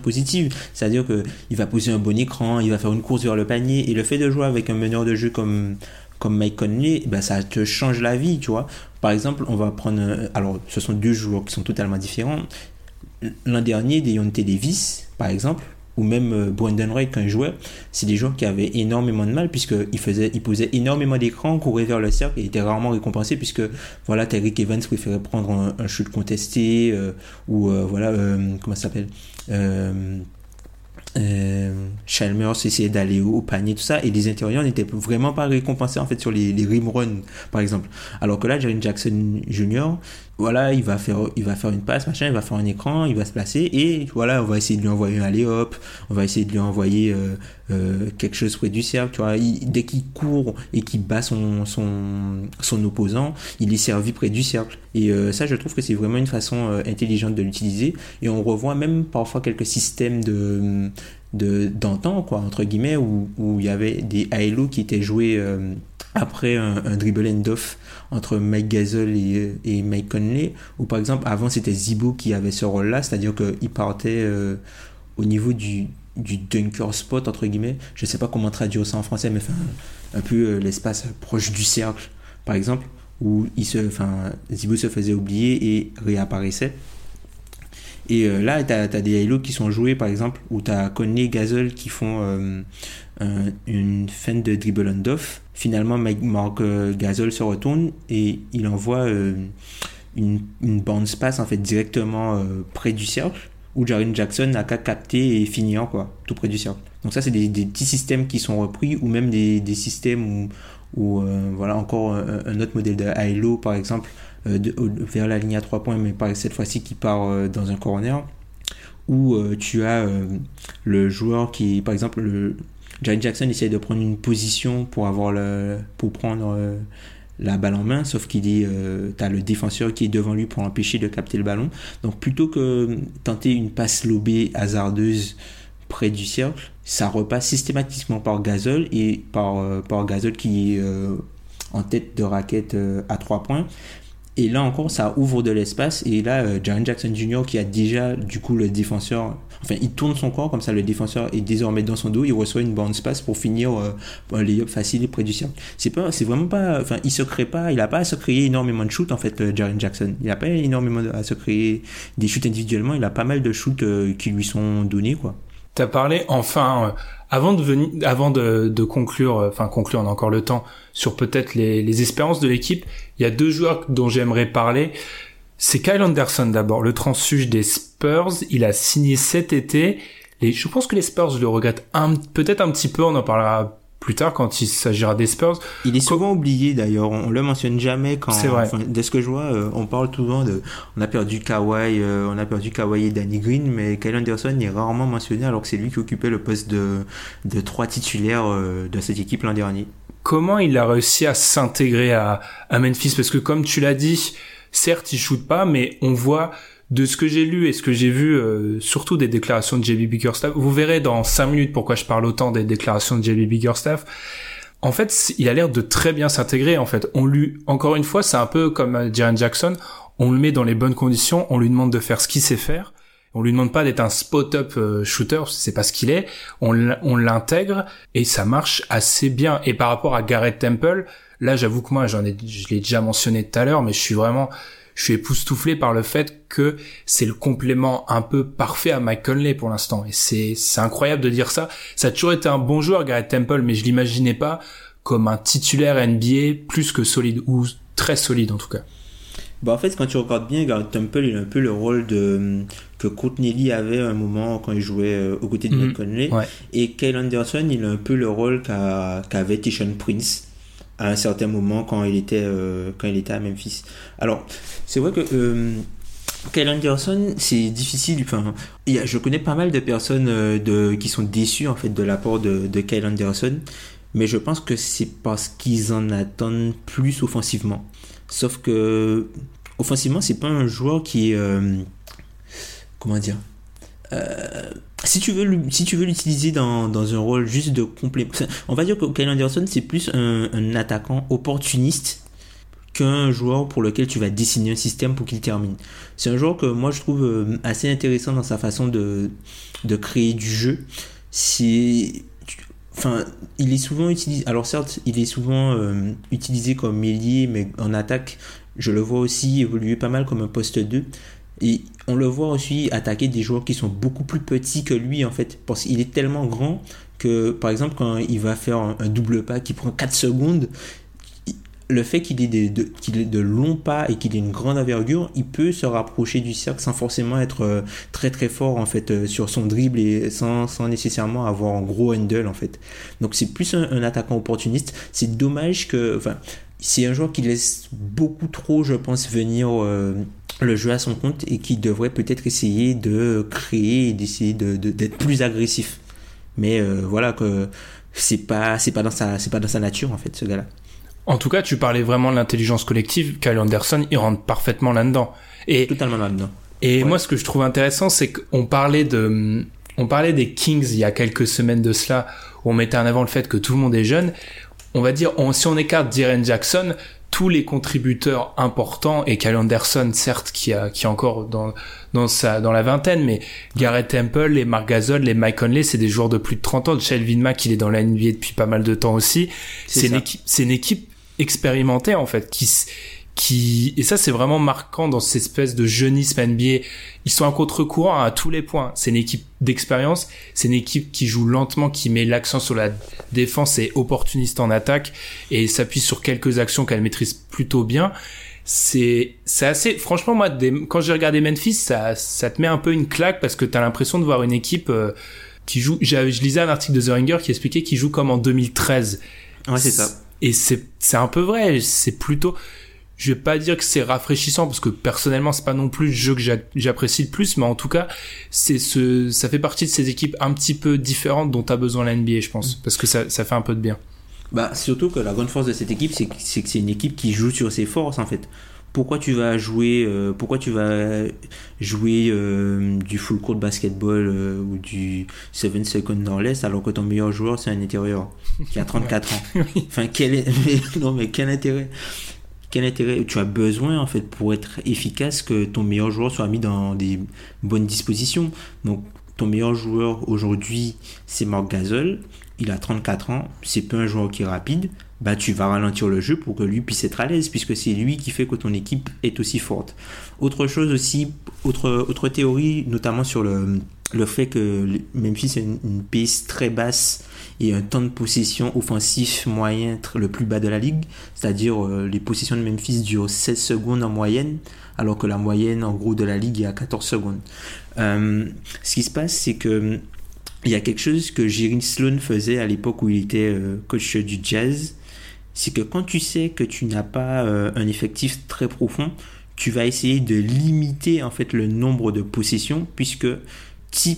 positives. C'est-à-dire que il va poser un bon écran, il va faire une course vers le panier, et le fait de jouer avec un meneur de jeu comme Mike Conley, ben ça te change la vie, tu vois. Par exemple, on va prendre, alors ce sont deux joueurs qui sont totalement différents. L'an dernier, Deontay Davis, par exemple, ou même Brandon Roy quand il jouait, c'est des joueurs qui avaient énormément de mal puisqu'ils posaient énormément d'écran, couraient vers le cercle et étaient rarement récompensés puisque voilà, Tariq Evans préférait prendre un shoot contesté Chalmers essayait d'aller au panier, tout ça, et les intérieurs n'étaient vraiment pas récompensés en fait sur les rim runs par exemple, alors que là Jaren Jackson Jr., voilà, il va faire une passe, machin, il va faire un écran, il va se placer et voilà, on va essayer de lui envoyer un alley-oop, on va essayer de lui envoyer quelque chose près du cercle, tu vois, dès qu'il court et qu'il bat son opposant, il est servi près du cercle et ça, je trouve que c'est vraiment une façon intelligente de l'utiliser, et on revoit même parfois quelques systèmes d'antan, quoi, entre guillemets, où il y avait des ILO qui étaient joués après un dribble end-off entre Mike Gasol et Mike Conley, où par exemple avant c'était Zibo qui avait ce rôle là, c'est à dire qu'il partait au niveau du dunker spot entre guillemets, je sais pas comment traduire ça en français, mais enfin un peu l'espace proche du cercle par exemple, où Zibo se faisait oublier et réapparaissait. Et là, t'as des halos qui sont joués, par exemple, où t'as Conley et Gasol qui font une fin de dribble handoff. Finalement, Marc Gasol se retourne et il envoie une bounce pass en fait directement près du cercle, où Jaren Jackson n'a qu'à capter et finir, quoi, tout près du cercle. Donc ça, c'est des petits systèmes qui sont repris, ou même des systèmes où voilà, encore un autre modèle de halo, par exemple, vers la ligne à 3 points, mais cette fois-ci qui part dans un corner, où tu as le joueur qui, par exemple, Jaren Jackson essaye de prendre une position pour prendre la balle en main, sauf qu'il est t'as le défenseur qui est devant lui pour l'empêcher de capter le ballon. Donc plutôt que tenter une passe lobée hasardeuse près du cercle, ça repasse systématiquement par Gasol, et par Gasol qui est en tête de raquette à 3 points. Et là encore, ça ouvre de l'espace. Et là, Jaren Jackson Jr. qui a déjà, du coup, le défenseur... Enfin, il tourne son corps, comme ça, le défenseur est désormais dans son dos. Il reçoit une bounce pass pour finir un layup facile près du cercle. C'est vraiment pas... Enfin, il se crée pas... Il a pas à se créer énormément de shoots, en fait, Jaren Jackson. Il a pas énormément à se créer des shoots individuellement. Il a pas mal de shoots qui lui sont donnés, quoi. T'as parlé, enfin... Avant de conclure, on a encore le temps, sur peut-être les espérances de l'équipe, il y a deux joueurs dont j'aimerais parler. C'est Kyle Anderson d'abord, le transfuge des Spurs. Il a signé cet été. Je pense que les Spurs le regrettent peut-être un petit peu, on en parlera plus tard quand il s'agira des Spurs. Il est souvent oublié d'ailleurs, on le mentionne jamais quand... C'est vrai. Enfin, de ce que je vois, on parle souvent de... On a perdu Kawhi et Danny Green, mais Kyle Anderson est rarement mentionné alors que c'est lui qui occupait le poste de 3 titulaires de cette équipe l'an dernier. Comment il a réussi à s'intégrer à Memphis? Parce que comme tu l'as dit, certes il shoot pas, mais on voit... De ce que j'ai lu et ce que j'ai vu, surtout des déclarations de JB Bickerstaff, vous verrez dans 5 minutes pourquoi je parle autant des déclarations de JB Bickerstaff. En fait, il a l'air de très bien s'intégrer, en fait. Encore une fois, c'est un peu comme Jaren Jackson, on le met dans les bonnes conditions, on lui demande de faire ce qu'il sait faire, on lui demande pas d'être un spot-up shooter, c'est pas ce qu'il est, on l'intègre et ça marche assez bien. Et par rapport à Garrett Temple, là, j'avoue que moi, je l'ai déjà mentionné tout à l'heure, mais je suis époustouflé par le fait que c'est le complément un peu parfait à Mike Conley pour l'instant. Et c'est incroyable de dire ça. Ça a toujours été un bon joueur, Garrett Temple, mais je l'imaginais pas comme un titulaire NBA plus que solide, ou très solide en tout cas. Bah en fait, quand tu regardes bien, Garrett Temple, il a un peu le rôle que Courtney Lee avait à un moment quand il jouait aux côtés de Mike Conley. Ouais. Et Kyle Anderson, il a un peu le rôle qu'avait Tyshawn Prince à un certain moment quand il était à Memphis. Alors, c'est vrai que Kyle Anderson, c'est difficile. Enfin, je connais pas mal de personnes qui sont déçues en fait de l'apport de Kyle Anderson, mais je pense que c'est parce qu'ils en attendent plus offensivement. Sauf que offensivement, c'est pas un joueur qui est comment dire. Si tu veux l'utiliser dans un rôle juste de complément, on va dire que Kyle Anderson c'est plus un attaquant opportuniste qu'un joueur pour lequel tu vas dessiner un système pour qu'il termine. C'est un joueur que moi je trouve assez intéressant dans sa façon de créer du jeu. Il est souvent utilisé, alors certes il est souvent utilisé comme ailier, mais en attaque je le vois aussi évoluer pas mal comme un poste 2. Et on le voit aussi attaquer des joueurs qui sont beaucoup plus petits que lui en fait, parce qu'il est tellement grand que par exemple quand il va faire un double pas qui prend 4 secondes, le fait qu'il ait de longs pas et qu'il ait une grande envergure, il peut se rapprocher du cercle sans forcément être très très fort en fait sur son dribble et sans nécessairement avoir un gros handle en fait. Donc c'est plus un attaquant opportuniste. C'est dommage que... c'est un joueur qui laisse beaucoup trop, je pense, venir le jeu à son compte et qui devrait peut-être essayer de créer et d'essayer d'être plus agressif. Mais voilà, que c'est pas dans sa nature en fait, ce gars-là. En tout cas, tu parlais vraiment de l'intelligence collective. Kyle Anderson, il rentre parfaitement là-dedans. Et totalement là-dedans. Et ouais. Moi, ce que je trouve intéressant, c'est qu'on parlait des Kings il y a quelques semaines de cela, où on mettait en avant le fait que tout le monde est jeune. On va dire, si on écarte Jaren Jackson, tous les contributeurs importants, et Kyle Anderson, certes, qui est encore dans la vingtaine, mais Garrett Temple, les Marc Gasol, les Mike Conley, c'est des joueurs de plus de 30 ans. Shelvin Mack, il est dans la NBA depuis pas mal de temps aussi. C'est une équipe expérimentée, en fait, et ça, c'est vraiment marquant dans cette espèce de jeunisme NBA. Ils sont à contre-courant à tous les points. C'est une équipe d'expérience. C'est une équipe qui joue lentement, qui met l'accent sur la défense et opportuniste en attaque et s'appuie sur quelques actions qu'elle maîtrise plutôt bien. C'est assez, franchement, moi, quand j'ai regardé Memphis, ça te met un peu une claque parce que t'as l'impression de voir une équipe qui joue, je lisais un article de The Ringer qui expliquait qu'ils jouent comme en 2013. Ouais, c'est ça. Et c'est un peu vrai. C'est plutôt, je vais pas dire que c'est rafraîchissant parce que personnellement c'est pas non plus le jeu que j'apprécie le plus, mais en tout cas ça fait partie de ces équipes un petit peu différentes dont t'as besoin la NBA, je pense, parce que ça fait un peu de bien. Bah surtout que la grande force de cette équipe c'est que c'est une équipe qui joue sur ses forces en fait. Pourquoi tu vas jouer du full court basketball ou du 7 seconds or less alors que ton meilleur joueur c'est un intérieur qui a 34 ans. Enfin quel intérêt tu as besoin en fait pour être efficace que ton meilleur joueur soit mis dans des bonnes dispositions. Donc ton meilleur joueur aujourd'hui c'est Marc Gasol, il a 34 ans, c'est pas un joueur qui est rapide, bah tu vas ralentir le jeu pour que lui puisse être à l'aise puisque c'est lui qui fait que ton équipe est aussi forte. Autre chose aussi, autre théorie notamment sur le fait que Memphis a une pace très basse et un temps de possession offensif moyen le plus bas de la ligue, c'est-à-dire les possessions de Memphis durent 16 secondes en moyenne, alors que la moyenne en gros de la ligue est à 14 secondes. Ce qui se passe, c'est que il y a quelque chose que Jerry Sloan faisait à l'époque où il était coach du Jazz, c'est que quand tu sais que tu n'as pas un effectif très profond, tu vas essayer de limiter en fait le nombre de possessions, puisque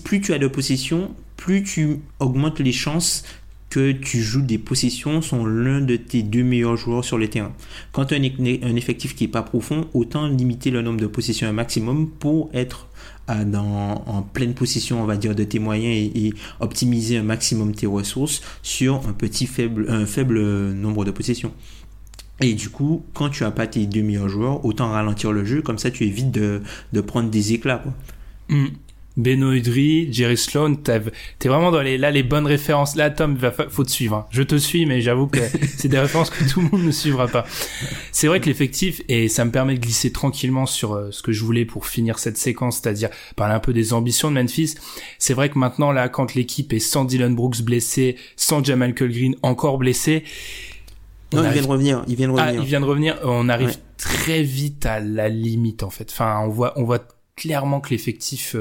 plus tu as de possessions, plus tu augmentes les chances que tu joues des possessions sont l'un de tes deux meilleurs joueurs sur le terrain. Quand tu as un effectif qui n'est pas profond, autant limiter le nombre de possessions au maximum pour être en pleine possession, on va dire, de tes moyens et optimiser un maximum tes ressources sur un faible nombre de possessions. Et du coup, quand tu n'as pas tes deux meilleurs joueurs, autant ralentir le jeu, comme ça tu évites de prendre des éclats, quoi. Mm. Beno Udry, Jerry Sloan, t'es vraiment dans les bonnes références. Là, Tom, faut te suivre. Je te suis, mais j'avoue que c'est des références que tout le monde ne suivra pas. C'est vrai que l'effectif, et ça me permet de glisser tranquillement sur ce que je voulais pour finir cette séquence, c'est-à-dire parler un peu des ambitions de Memphis. C'est vrai que maintenant, là, quand l'équipe est sans Dylan Brooks blessé, sans Jamal Green encore blessé, il vient de revenir. On arrive très vite à la limite, en fait. Enfin, on voit clairement que l'effectif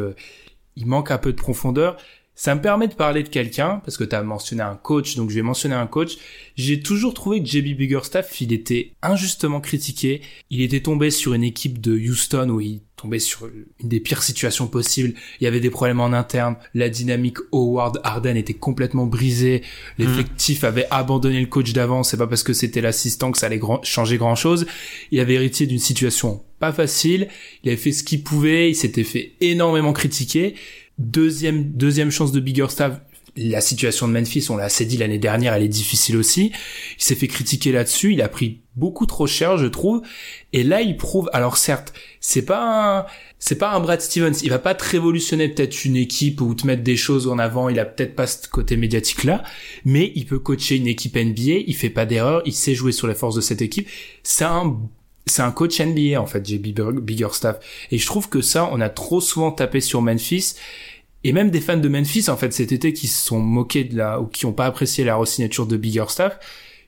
il manque un peu de profondeur. Ça me permet de parler de quelqu'un, parce que tu as mentionné un coach, donc je vais mentionner un coach. J'ai toujours trouvé que JB Bickerstaff, il était injustement critiqué. Il était tombé sur une équipe de Houston où il tombait sur une des pires situations possibles. Il y avait des problèmes en interne. La dynamique Howard-Harden était complètement brisée. L'effectif avait abandonné le coach d'avant. C'est pas parce que c'était l'assistant que ça allait changer grand-chose. Il avait hérité d'une situation pas facile. Il avait fait ce qu'il pouvait. Il s'était fait énormément critiquer. Deuxième chance de Bickerstaff. La situation de Memphis, on l'a assez dit l'année dernière, elle est difficile aussi. Il s'est fait critiquer là-dessus. Il a pris beaucoup trop cher, je trouve. Et là, il prouve, alors certes, c'est pas un Brad Stevens. Il va pas te révolutionner peut-être une équipe ou te mettre des choses en avant. Il a peut-être pas ce côté médiatique-là. Mais il peut coacher une équipe NBA. Il fait pas d'erreur. Il sait jouer sur les forces de cette équipe. C'est un coach NBA, en fait, JB Bickerstaff. Et je trouve que ça, on a trop souvent tapé sur Memphis. Et même des fans de Memphis, en fait, cet été, qui se sont moqués ou qui ont pas apprécié la re-signature de Bickerstaff.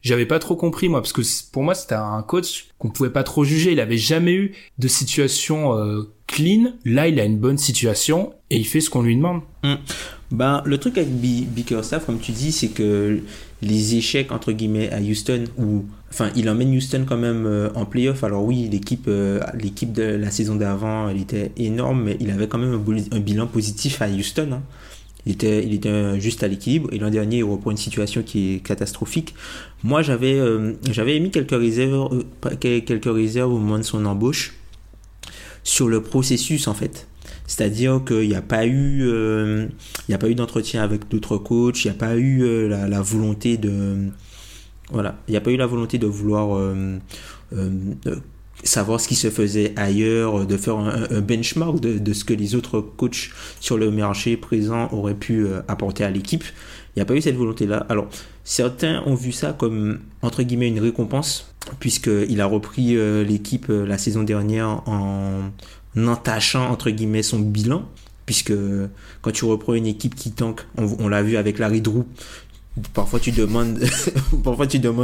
J'avais pas trop compris, moi, parce que pour moi, c'était un coach qu'on pouvait pas trop juger. Il avait jamais eu de situation, clean. Là, il a une bonne situation et il fait ce qu'on lui demande. Ben, le truc avec Bickerstaff, comme tu dis, c'est que les échecs, entre guillemets, à Houston, où, enfin, il emmène Houston quand même en play-off. Alors oui, l'équipe de la saison d'avant, elle était énorme, mais il avait quand même un bilan positif à Houston, hein. Il était juste à l'équilibre. Et l'an dernier, il reprend une situation qui est catastrophique. Moi, j'avais émis quelques réserves au moment de son embauche sur le processus, en fait. C'est-à-dire qu'il n'y a pas eu, d'entretien avec d'autres coachs. Il n'y a pas eu la volonté de, voilà, il n'y a pas eu la volonté de vouloir savoir ce qui se faisait ailleurs, de faire un benchmark de ce que les autres coachs sur le marché présent auraient pu apporter à l'équipe. Il n'y a pas eu cette volonté-là. Alors, certains ont vu ça comme, entre guillemets, une récompense, puisqu'il a repris l'équipe la saison dernière en entachant, entre guillemets, son bilan, puisque quand tu reprends une équipe qui tank, on l'a vu avec Larry Drew, parfois tu demandes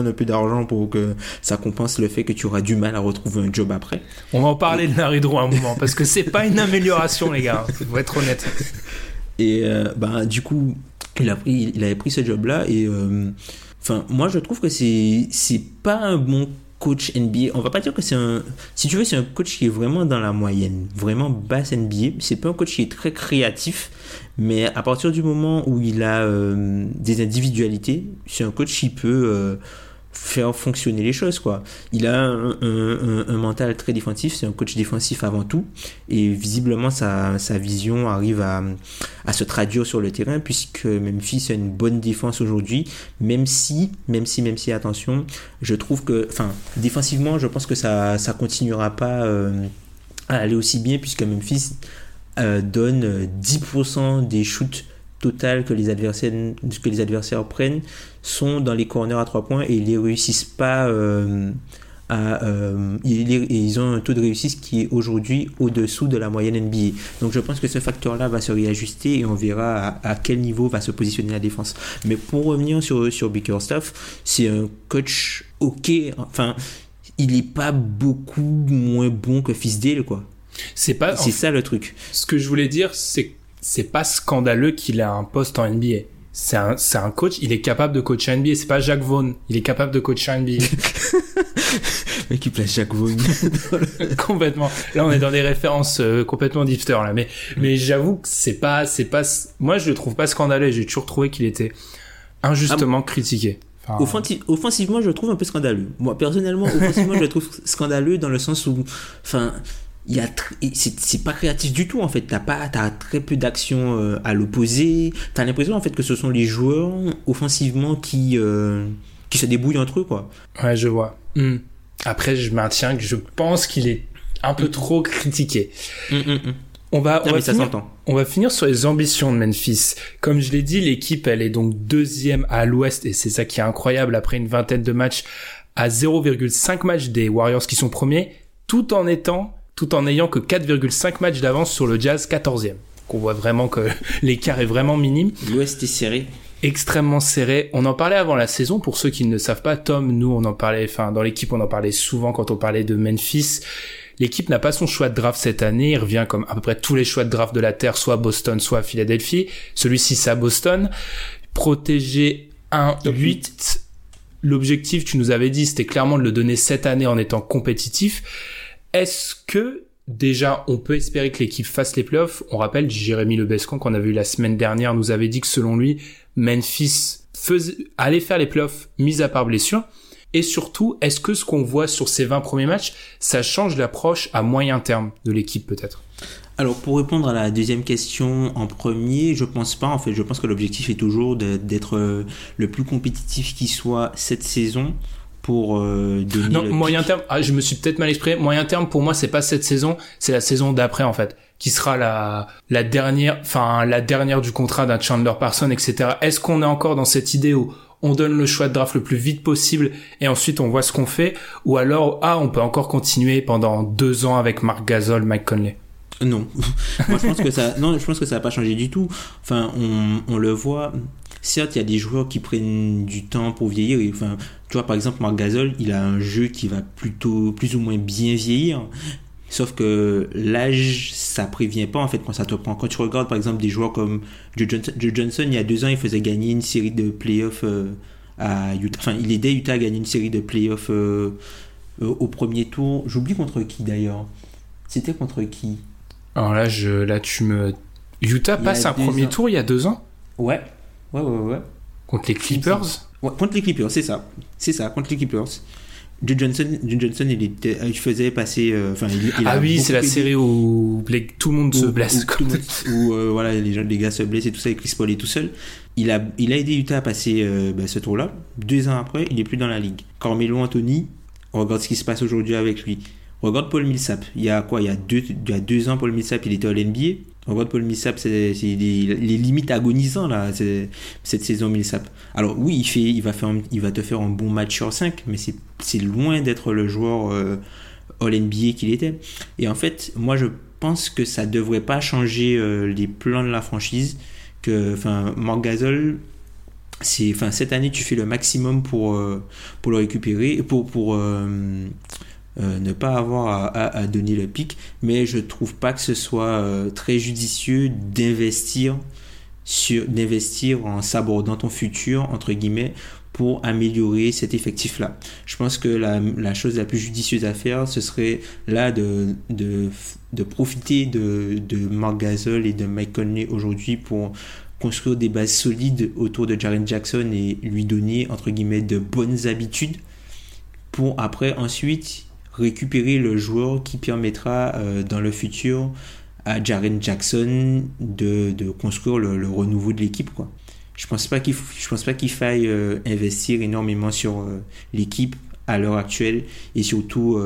un peu d'argent pour que ça compense le fait que tu auras du mal à retrouver un job après. On va en parler de Larry Drew à un moment, parce que c'est pas une amélioration, les gars, faut être honnête. Et du coup, il avait pris ce job là, et moi je trouve que c'est pas un bon coach NBA. On va pas dire que c'est un, si tu veux, c'est un coach qui est vraiment dans la moyenne, vraiment basse NBA. C'est pas un coach qui est très créatif, mais à partir du moment où il a des individualités, c'est un coach qui peut faire fonctionner les choses, quoi. Il a un mental très défensif, c'est un coach défensif avant tout, et visiblement sa vision arrive à se traduire sur le terrain, puisque Memphis a une bonne défense aujourd'hui, même si attention, je trouve que, enfin, défensivement, je pense que ça continuera pas à aller aussi bien, puisque Memphis donne 10% des shoots total que les adversaires prennent sont dans les corners à 3 points, et ils les réussissent pas ils ont un taux de réussite qui est aujourd'hui au-dessous de la moyenne NBA. Donc je pense que ce facteur-là va se réajuster et on verra à quel niveau va se positionner la défense. Mais pour revenir sur Bickerstaff, c'est un coach ok, enfin il est pas beaucoup moins bon que Fizdale, quoi. C'est ça le truc. Ce que je voulais dire, c'est pas scandaleux qu'il a un poste en NBA. C'est un coach, il est capable de coacher NBA. C'est pas Jacques Vaughn, il est capable de coacher NBA. Mec, il place Jacques Vaughn. Complètement. Là, on est dans des références complètement hipster, là. Mais j'avoue que c'est pas, moi, je le trouve pas scandaleux. J'ai toujours trouvé qu'il était injustement critiqué. Enfin, offensivement, je le trouve un peu scandaleux. Moi, personnellement, offensivement, je le trouve scandaleux dans le sens où, enfin, c'est pas créatif du tout, en fait. T'as très peu d'actions à l'opposé. T'as l'impression, en fait, que ce sont les joueurs offensivement qui se débrouillent entre eux, quoi. Ouais, je vois. Après, je maintiens que je pense qu'il est un peu trop critiqué. On va finir sur les ambitions de Memphis. Comme je l'ai dit, l'équipe, elle est donc deuxième à l'ouest, et c'est ça qui est incroyable, après une vingtaine de matchs, à 0,5 matchs des Warriors qui sont premiers, tout en ayant que 4,5 matchs d'avance sur le Jazz 14e. On voit vraiment que l'écart est vraiment minime. L'Ouest est serré. Extrêmement serré. On en parlait avant la saison, pour ceux qui ne le savent pas. Tom, nous, on en parlait, enfin, dans l'équipe, on en parlait souvent quand on parlait de Memphis. L'équipe n'a pas son choix de draft cette année. Il revient comme à peu près tous les choix de draft de la Terre, soit à Boston, soit à Philadelphie. Celui-ci, c'est à Boston. Protéger 1-8. L'objectif, tu nous avais dit, c'était clairement de le donner cette année en étant compétitif. Est-ce que, déjà, on peut espérer que l'équipe fasse les playoffs? On rappelle, Jérémy Lebescamp, qu'on avait eu la semaine dernière, nous avait dit que, selon lui, Memphis allait faire les playoffs, mis à part blessure. Et surtout, est-ce que ce qu'on voit sur ces 20 premiers matchs, ça change l'approche à moyen terme de l'équipe, peut-être? Alors, pour répondre à la deuxième question en premier, je pense pas. En fait, je pense que l'objectif est toujours d'être le plus compétitif qui soit cette saison pour donner... Non, moyen terme, je me suis peut-être mal exprimé. Moyen terme, pour moi, c'est pas cette saison, c'est la saison d'après, en fait, qui sera la dernière du contrat d'un Chandler Parsons, etc. Est-ce qu'on est encore dans cette idée où on donne le choix de draft le plus vite possible et ensuite on voit ce qu'on fait, ou alors on peut encore continuer pendant 2 ans avec Marc Gasol, Mike Conley? Non. Moi, je pense que ça n'a pas changé du tout. Enfin, on le voit. Certes, il y a des joueurs qui prennent du temps pour vieillir. Et, enfin, tu vois, par exemple, Marc Gasol, il a un jeu qui va plutôt, plus ou moins bien vieillir. Sauf que l'âge, ça prévient pas, en fait, quand ça te prend. Quand tu regardes, par exemple, des joueurs comme Joe Johnson, il y a 2 ans, il faisait gagner une série de playoffs à Utah. Enfin, il aidait Utah à gagner une série de playoffs au premier tour. J'oublie contre qui, d'ailleurs. C'était contre qui? Alors là, Utah passe un premier tour il y a 2 ans. Ouais. Contre les Clippers. Ouais, contre les Clippers, c'est ça, contre les Clippers. Joe Johnson, il faisait passer. C'est la série où tout le monde se blesse. Où les gars se blessent et tout ça, et Chris Paul est tout seul. Il a aidé Utah à passer ce tour-là. 2 ans après, il n'est plus dans la ligue. Carmelo Anthony, regarde ce qui se passe aujourd'hui avec lui. Regarde Paul Millsap. Il y a deux ans, Paul Millsap, il était à l'NBA. Regarde Paul Millsap, c'est les limites agonisants là, cette saison Millsap. Alors oui, il va te faire un bon match sur 5, mais c'est loin d'être le joueur All-NBA qu'il était. Et en fait, moi je pense que ça devrait pas changer les plans de la franchise. Marc Gasol, cette année tu fais le maximum pour le récupérer et pour ne pas avoir à donner le pic, mais je trouve pas que ce soit très judicieux d'investir en sabordant ton futur entre guillemets pour améliorer cet effectif là. Je pense que la chose la plus judicieuse à faire, ce serait là de profiter de Marc Gasol et de Mike Conley aujourd'hui pour construire des bases solides autour de Jaren Jackson et lui donner entre guillemets de bonnes habitudes pour après ensuite récupérer le joueur qui permettra dans le futur à Jaren Jackson de construire le renouveau de l'équipe, quoi. Je pense pas qu'il faille investir énormément sur l'équipe à l'heure actuelle et surtout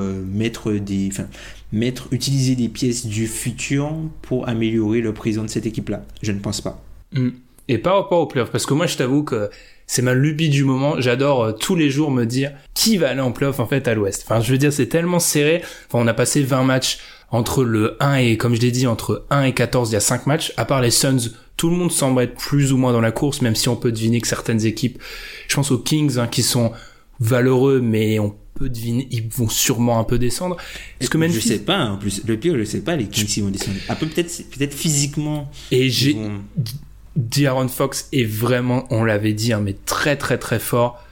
utiliser des pièces du futur pour améliorer le présent de cette équipe là. Je ne pense pas. Et par rapport aux playoffs, parce que moi je t'avoue que c'est ma lubie du moment. J'adore tous les jours me dire qui va aller en playoff en fait à l'Ouest. Enfin, je veux dire, c'est tellement serré. Enfin, on a passé 20 matchs entre le 1 et, comme je l'ai dit, entre 1 et 14, il y a 5 matchs. À part les Suns, tout le monde semble être plus ou moins dans la course, même si on peut deviner que certaines équipes, je pense aux Kings, qui sont valeureux, mais on peut deviner, ils vont sûrement un peu descendre. Est-ce que Memphis... Je sais pas, en plus. Le pire, je sais pas les Kings s'ils vont descendre. Ah, peut-être physiquement. Et D'Aaron Fox est vraiment, on l'avait dit, mais très très très fort.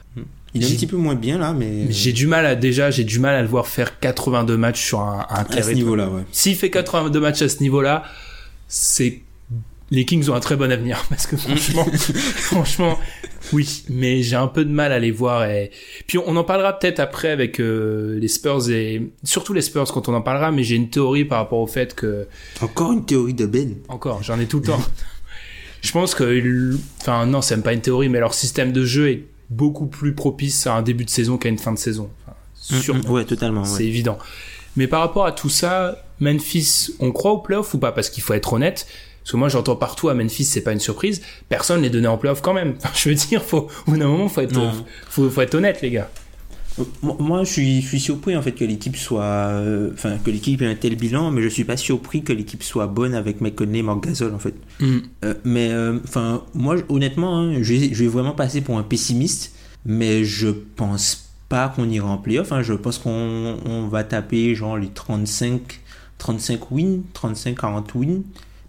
Il est un petit peu moins bien là, mais j'ai du mal à le voir faire 82 matchs sur un terrain. À ce niveau-là, ouais. S'il fait 82 matchs à ce niveau-là, les Kings ont un très bon avenir, parce que franchement, oui, mais j'ai un peu de mal à les voir. Et puis on en parlera peut-être après avec les Spurs, et surtout les Spurs quand on en parlera, mais j'ai une théorie par rapport au fait que... Encore une théorie de Ben? Encore, j'en ai tout le temps. Je pense que, c'est même pas une théorie, mais leur système de jeu est beaucoup plus propice à un début de saison qu'à une fin de saison. Ouais, totalement. C'est évident. Mais par rapport à tout ça, Memphis, on croit aux playoffs ou pas? Parce qu'il faut être honnête. Parce que moi, j'entends partout à Memphis, c'est pas une surprise. Personne n'est donné en playoffs quand même. Enfin, je veux dire, au bout d'un moment, faut être honnête, les gars. Moi, je suis surpris en fait que l'équipe ait un tel bilan, mais je suis pas surpris que l'équipe soit bonne avec Mike Conley et Marc Gasol en fait. Moi honnêtement, je vais vraiment passer pour un pessimiste, mais je pense pas qu'on ira en play-off. Je pense qu'on va taper genre les 35-40 wins.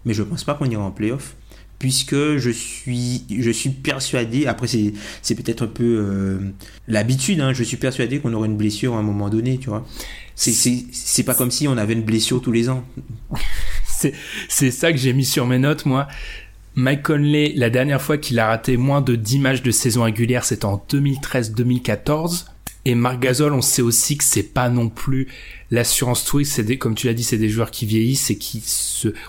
Mais je ne pense pas qu'on ira en play-off. Puisque je suis persuadé, après c'est peut-être un peu l'habitude, je suis persuadé qu'on aura une blessure à un moment donné, tu vois. C'est pas comme si on avait une blessure tous les ans. C'est ça que j'ai mis sur mes notes, moi. Mike Conley, la dernière fois qu'il a raté moins de 10 matchs de saison régulière, c'était en 2013-2014. Et Marc Gasol, on sait aussi que c'est pas non plus l'assurance tout, comme tu l'as dit, c'est des joueurs qui vieillissent et qui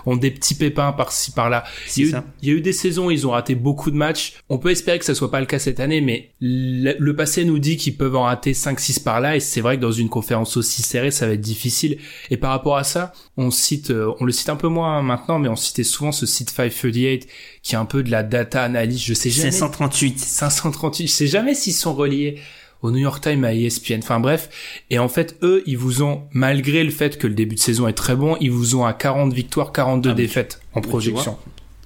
ont des petits pépins par-ci, par-là. Il y a eu des saisons où ils ont raté beaucoup de matchs. On peut espérer que ça soit pas le cas cette année, mais le passé nous dit qu'ils peuvent en rater 5-6 par-là, et c'est vrai que dans une conférence aussi serrée, ça va être difficile. Et par rapport à ça, on le cite un peu moins maintenant, mais on citait souvent ce site 538, qui est un peu de la data analyse, je sais jamais. 538, je sais jamais s'ils sont reliés au New York Times, à ESPN, enfin bref. Et en fait, eux, ils vous ont, malgré le fait que le début de saison est très bon, ils vous ont à 40 victoires, 42 défaites en projection.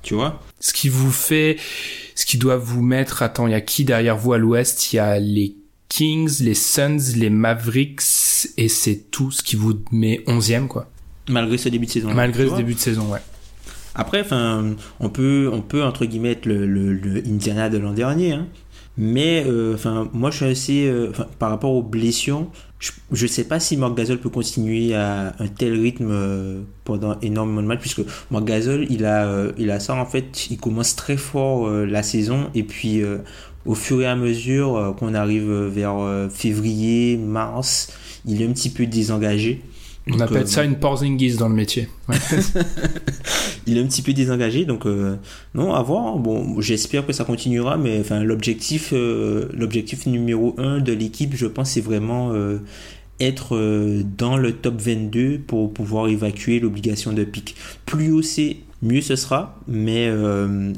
Tu vois. Ce qui doit vous mettre, attends, il y a qui derrière vous à l'ouest? Il y a les Kings, les Suns, les Mavericks, et c'est tout, ce qui vous met 11e, quoi. Malgré ce début de saison. Début de saison, ouais. Après, on peut, entre guillemets, être le Indiana de l'an dernier, Mais moi je suis assez par rapport aux blessures, je sais pas si Marc Gasol peut continuer à un tel rythme pendant énormément de matchs, puisque Marc Gasol il a ça en fait, il commence très fort la saison, et puis au fur et à mesure qu'on arrive vers février, mars, il est un petit peu désengagé. On appelle ça une Porzingis dans le métier. Ouais. Il est un petit peu désengagé, donc non, à voir. Bon, j'espère que ça continuera, mais l'objectif numéro 1 de l'équipe, je pense, c'est vraiment être dans le top 22 pour pouvoir évacuer l'obligation de pick. Plus haut c'est, mieux ce sera, mais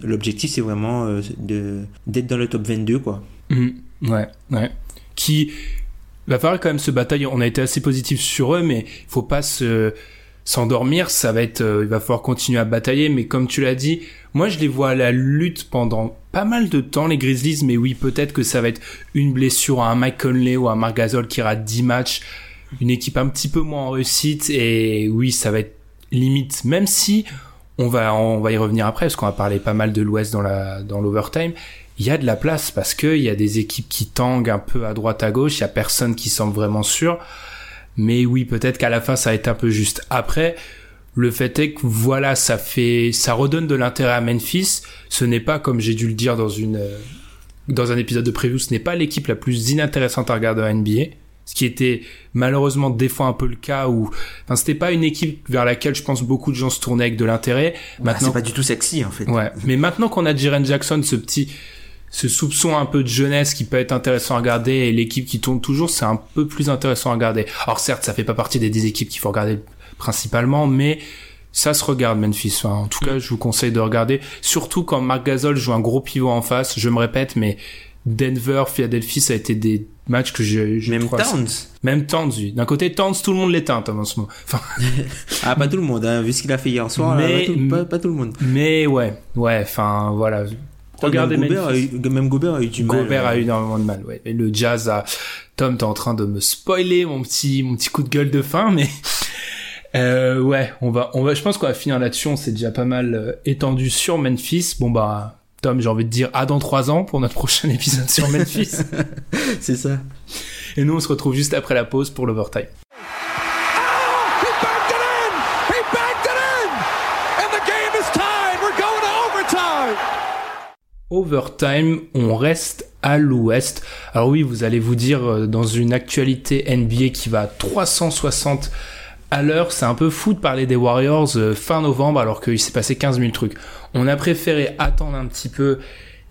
l'objectif, c'est vraiment d'être dans le top 22, quoi. Ouais. Il va falloir quand même se batailler. On a été assez positif sur eux, mais il faut pas s'endormir. Il va falloir continuer à batailler. Mais comme tu l'as dit, moi je les vois à la lutte pendant pas mal de temps, les Grizzlies. Mais oui, peut-être que ça va être une blessure à un Mike Conley ou à un Marc Gasol qui rate 10 matchs. Une équipe un petit peu moins en réussite. Et oui, ça va être limite. Même si on va y revenir après, parce qu'on va parler pas mal de l'Ouest dans l'overtime. Il y a de la place parce que il y a des équipes qui tanguent un peu à droite à gauche, il y a personne qui semble vraiment sûr. Mais oui, peut-être qu'à la fin ça va être un peu juste. Après, le fait est que voilà, ça redonne de l'intérêt à Memphis. Ce n'est pas, comme j'ai dû le dire dans un épisode de preview, ce n'est pas l'équipe la plus inintéressante à regarder en NBA. Ce qui était malheureusement des fois un peu le cas où, c'était pas une équipe vers laquelle je pense beaucoup de gens se tournaient avec de l'intérêt. Maintenant, c'est pas du tout sexy en fait. Ouais. Mais maintenant qu'on a Jaren Jackson, ce soupçon un peu de jeunesse qui peut être intéressant à regarder, et l'équipe qui tourne toujours, c'est un peu plus intéressant à regarder. Alors certes, ça fait pas partie des équipes qu'il faut regarder principalement, mais ça se regarde, Memphis. En tout cas, je vous conseille de regarder, surtout quand Marc Gasol joue un gros pivot en face. Je me répète, mais Denver, Philadelphie, ça a été des matchs que je même crois. Même Towns, oui. D'un côté, Towns, tout le monde l'éteint en ce moment. Pas tout le monde, vu ce qu'il a fait hier soir, mais, pas tout le monde. Mais ouais, voilà. Regardez, même Gobert a eu du mal. Gobert a eu énormément de mal, ouais. Et le Jazz a... Tom, t'es en train de me spoiler mon petit coup de gueule de fin, mais ouais, on va. Je pense qu'on va finir là-dessus. On s'est déjà pas mal étendu sur Memphis. Bon bah, Tom, j'ai envie de dire à dans 3 ans pour notre prochain épisode sur Memphis. C'est ça. Et nous, on se retrouve juste après la pause pour l'overtime. Overtime, on reste à l'ouest. Alors oui, vous allez vous dire, dans une actualité NBA qui va à 360 à l'heure, c'est un peu fou de parler des Warriors fin novembre alors qu'il s'est passé 15 000 trucs. On a préféré attendre un petit peu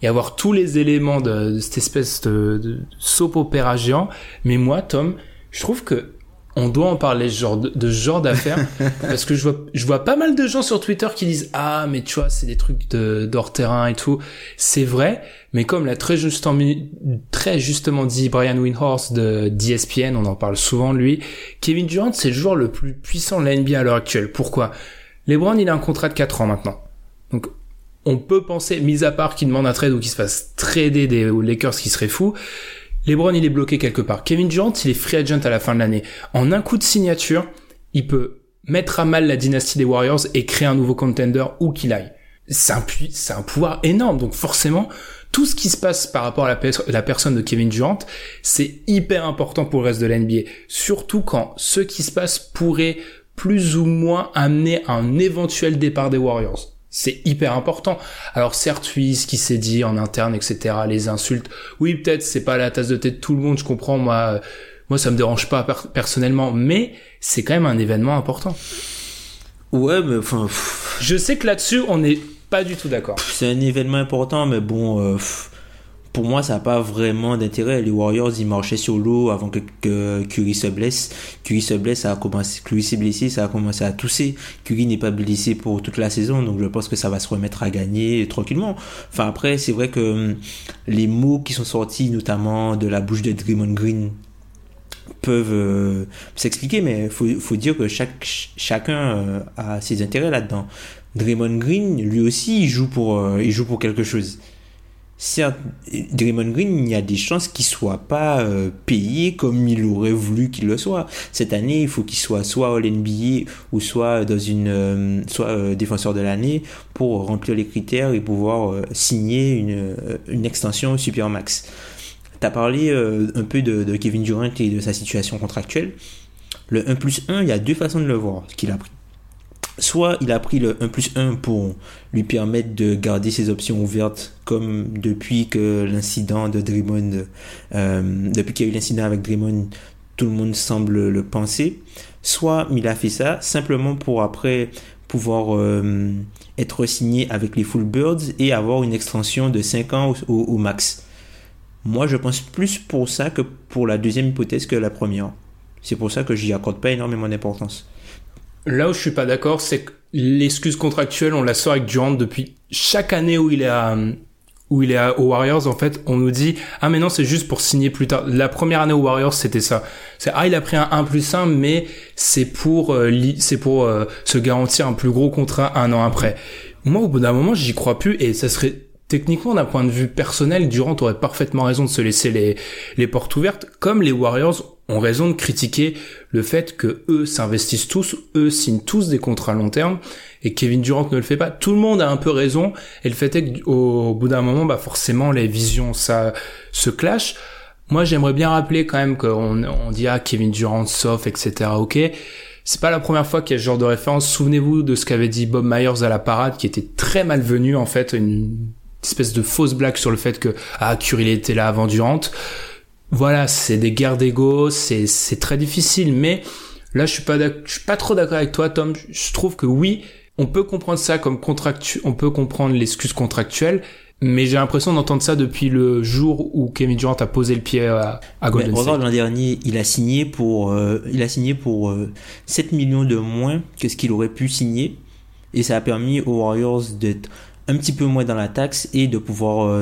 et avoir tous les éléments de cette espèce de soap opéra géant. Mais moi, Tom, je trouve que on doit en parler, ce genre d'affaires, parce que je vois pas mal de gens sur Twitter qui disent « Ah, mais tu vois, c'est des trucs d'hors-terrain et tout. » C'est vrai, mais comme l'a très justement dit Brian Windhorst d'ESPN, on en parle souvent de lui, Kevin Durant, c'est le joueur le plus puissant de la NBA à l'heure actuelle. Pourquoi ? LeBron, il a un contrat de 4 ans maintenant. Donc, on peut penser, mis à part qu'il demande un trade ou qu'il se fasse trader des Lakers, qui serait fou, LeBron, il est bloqué quelque part. Kevin Durant, il est free agent à la fin de l'année. En un coup de signature, il peut mettre à mal la dynastie des Warriors et créer un nouveau contender où qu'il aille. C'est un pouvoir énorme. Donc forcément, tout ce qui se passe par rapport à la personne de Kevin Durant, c'est hyper important pour le reste de la NBA. Surtout quand ce qui se passe pourrait plus ou moins amener à un éventuel départ des Warriors. C'est hyper important. Alors certes, oui, ce qui s'est dit en interne, etc., les insultes, oui, peut-être, c'est pas la tasse de thé de tout le monde, je comprends, moi ça me dérange pas personnellement, mais c'est quand même un événement important. Ouais, mais enfin... Je sais que là-dessus, on n'est pas du tout d'accord. C'est un événement important, mais bon, pour moi, ça n'a pas vraiment d'intérêt. Les Warriors, ils marchaient sur l'eau avant que Curry se blesse. Curry s'est blessé, ça a commencé à tousser. Curry n'est pas blessé pour toute la saison, donc je pense que ça va se remettre à gagner tranquillement. Enfin, après, c'est vrai que les mots qui sont sortis, notamment de la bouche de Draymond Green, peuvent s'expliquer, mais faut dire que chacun a ses intérêts là-dedans. Draymond Green, lui aussi, il joue pour quelque chose. Certes, Draymond Green, il y a des chances qu'il soit pas payé comme il aurait voulu qu'il le soit. Cette année, il faut qu'il soit soit All-NBA ou soit dans soit défenseur de l'année pour remplir les critères et pouvoir signer une extension Supermax. T'as parlé un peu de Kevin Durant et de sa situation contractuelle. Le 1+1, il y a deux façons de le voir qu'il a pris. Soit il a pris le 1+1 pour lui permettre de garder ses options ouvertes, comme depuis qu'il y a eu l'incident avec Draymond, tout le monde semble le penser. Soit il a fait ça simplement pour après pouvoir être signé avec les Fullbirds et avoir une extension de 5 ans au max. Moi, je pense plus pour ça que pour la deuxième hypothèse que la première. C'est pour ça que j'y accorde pas énormément d'importance. Là où je suis pas d'accord, c'est que l'excuse contractuelle, on la sort avec Durant depuis chaque année où il est aux Warriors. En fait, on nous dit « Ah, mais non, c'est juste pour signer plus tard. » La première année aux Warriors, c'était ça. C'est « Ah, il a pris un 1+1, mais c'est pour se garantir un plus gros contrat un an après. » Moi, au bout d'un moment, j'y crois plus et ça serait... Techniquement, d'un point de vue personnel, Durant aurait parfaitement raison de se laisser les portes ouvertes, comme les Warriors ont raison de critiquer le fait que eux s'investissent tous, eux signent tous des contrats à long terme, et Kevin Durant ne le fait pas. Tout le monde a un peu raison, et le fait est qu'au bout d'un moment, bah forcément, les visions ça se clash. Moi, j'aimerais bien rappeler quand même qu'on dit « Ah, Kevin Durant, sauf, etc. » Ok. C'est pas la première fois qu'il y a ce genre de référence. Souvenez-vous de ce qu'avait dit Bob Myers à la parade, qui était très malvenu, en fait, une espèce de fausse blague sur le fait que Curry était là avant Durant. Voilà, c'est des guerres d'ego, c'est très difficile, mais là je suis pas trop d'accord avec toi, Tom. Je trouve que oui, on peut comprendre ça comme on peut comprendre l'excuse contractuelle, mais j'ai l'impression d'entendre ça depuis le jour où Kevin Durant a posé le pied à Golden State. Regarde, l'an dernier, il a signé pour 7 millions de moins que ce qu'il aurait pu signer, et ça a permis aux Warriors d'être un petit peu moins dans la taxe et de pouvoir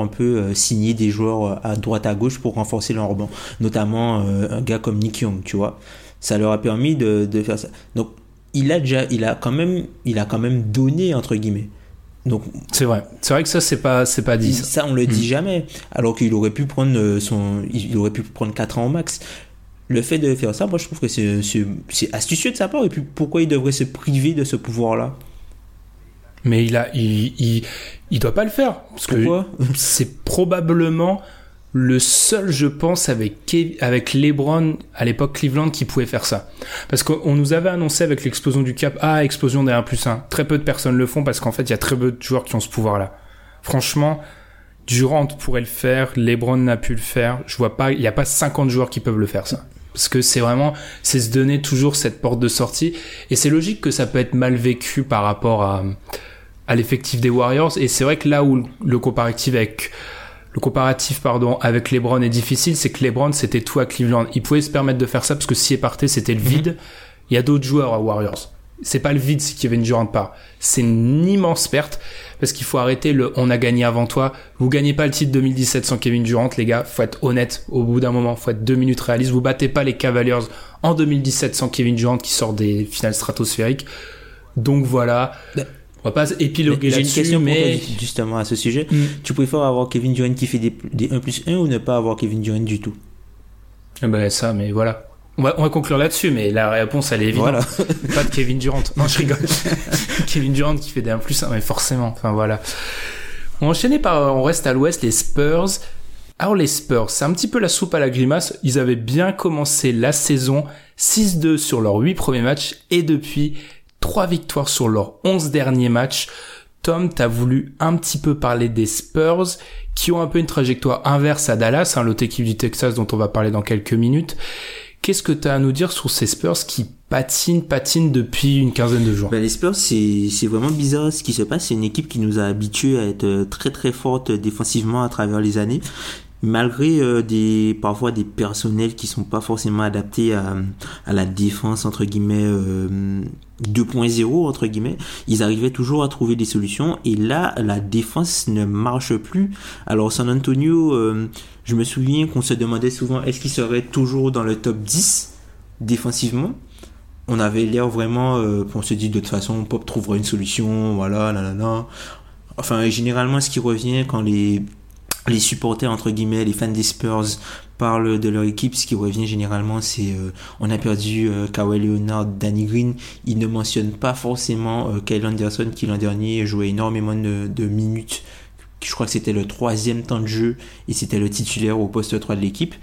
un peu signer des joueurs à droite à gauche pour renforcer leur banc, notamment un gars comme Nick Young, tu vois. Ça leur a permis de faire ça. Donc il a quand même donné entre guillemets. Donc c'est vrai que ça c'est pas dit. Ça on le dit jamais. Alors qu'il aurait pu prendre 4 ans au max. Le fait de faire ça, moi je trouve que c'est astucieux de sa part. Et puis pourquoi il devrait se priver de ce pouvoir-là? Mais il doit pas le faire parce Pourquoi que c'est probablement le seul, je pense, avec LeBron à l'époque Cleveland qui pouvait faire ça. Parce qu'on nous avait annoncé avec l'explosion du cap, explosion des 1+1. Très peu de personnes le font parce qu'en fait, il y a très peu de joueurs qui ont ce pouvoir-là. Franchement, Durant pourrait le faire, LeBron n'a pu le faire. Je vois pas, il y a pas 50 joueurs qui peuvent le faire ça. Parce que c'est se donner toujours cette porte de sortie. Et c'est logique que ça peut être mal vécu par rapport à l'effectif des Warriors, et c'est vrai que là où le comparatif avec LeBron est difficile, c'est que LeBron c'était tout à Cleveland, il pouvait se permettre de faire ça parce que s'il partait c'était le vide. Il y a d'autres joueurs à Warriors, c'est pas le vide si Kevin Durant part, c'est une immense perte parce qu'il faut arrêter le on a gagné avant toi, vous gagnez pas le titre 2017 sans Kevin Durant les gars, faut être honnête au bout d'un moment, faut être 2 minutes réaliste, vous battez pas les Cavaliers en 2017 sans Kevin Durant qui sort des finales stratosphériques, donc voilà. On va pas épiloguer là-dessus. J'ai une question mais... pour toi, justement à ce sujet. Tu préfères avoir Kevin Durant qui fait des 1+1 ou ne pas avoir Kevin Durant du tout? Ben ça, mais voilà. On va conclure là-dessus, mais la réponse elle est évidente. Voilà. Pas de Kevin Durant. Non, je rigole. Kevin Durant qui fait des 1+1, mais forcément. Enfin voilà. On enchaînait par, on reste à l'ouest, les Spurs. Alors les Spurs, c'est un petit peu la soupe à la grimace. Ils avaient bien commencé la saison, 6-2 sur leurs 8 premiers matchs, et depuis 3 victoires sur leurs 11 derniers matchs. Tom, t'as voulu un petit peu parler des Spurs, qui ont un peu une trajectoire inverse à Dallas, hein, l'autre équipe du Texas dont on va parler dans quelques minutes. Qu'est-ce que tu as à nous dire sur ces Spurs qui patinent depuis une quinzaine de jours? Ben les Spurs, c'est vraiment bizarre ce qui se passe. C'est une équipe qui nous a habitués à être très très forte défensivement à travers les années, malgré parfois des personnels qui sont pas forcément adaptés à la défense entre guillemets 2.0 entre guillemets. Ils arrivaient toujours à trouver des solutions, et là la défense ne marche plus. Alors San Antonio, je me souviens qu'on se demandait souvent est-ce qu'il serait toujours dans le top 10 défensivement. On avait l'air vraiment... on se dit de toute façon, Pop trouvera une solution, voilà, nanana. Enfin, généralement, ce qui revient quand les supporters, entre guillemets, les fans des Spurs parlent de leur équipe, ce qui revient généralement, c'est on a perdu Kawhi Leonard, Danny Green. Ils ne mentionnent pas forcément Kyle Anderson, qui l'an dernier jouait énormément de minutes. Je crois que c'était le 3e temps de jeu et c'était le titulaire au poste 3 de l'équipe.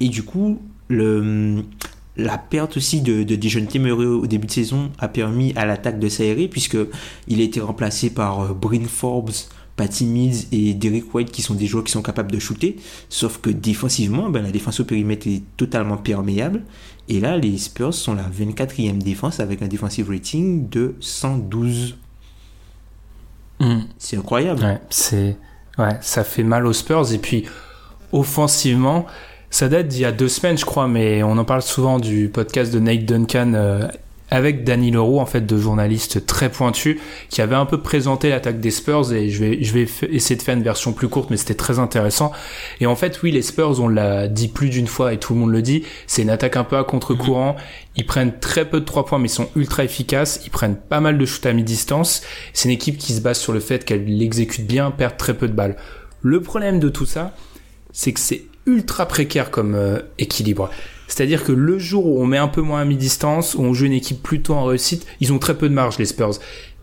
Et du coup, la perte aussi de Dejounte Murray au début de saison a permis à l'attaque de s'aérer, puisqu'il a été remplacé par Bryn Forbes, Patty Mills et Derek White, qui sont des joueurs qui sont capables de shooter. Sauf que défensivement, la défense au périmètre est totalement perméable. Et là, les Spurs sont la 24e défense avec un defensive rating de 112. C'est incroyable. Ouais, ça fait mal aux Spurs. Et puis, offensivement, ça date d'il y a 2 semaines, je crois, mais on en parle souvent du podcast de Nate Duncan avec Danny Leroux, en fait, de journalistes très pointus, qui avait un peu présenté l'attaque des Spurs, et je vais essayer de faire une version plus courte, mais c'était très intéressant. Et en fait, oui, les Spurs, on l'a dit plus d'une fois et tout le monde le dit, c'est une attaque un peu à contre-courant. Ils prennent très peu de 3 points, mais ils sont ultra efficaces. Ils prennent pas mal de shoots à mi-distance. C'est une équipe qui se base sur le fait qu'elle l'exécute bien, perd très peu de balles. Le problème de tout ça, c'est que c'est ultra précaire comme équilibre. C'est-à-dire que le jour où on met un peu moins à mi-distance, où on joue une équipe plutôt en réussite, ils ont très peu de marge, les Spurs.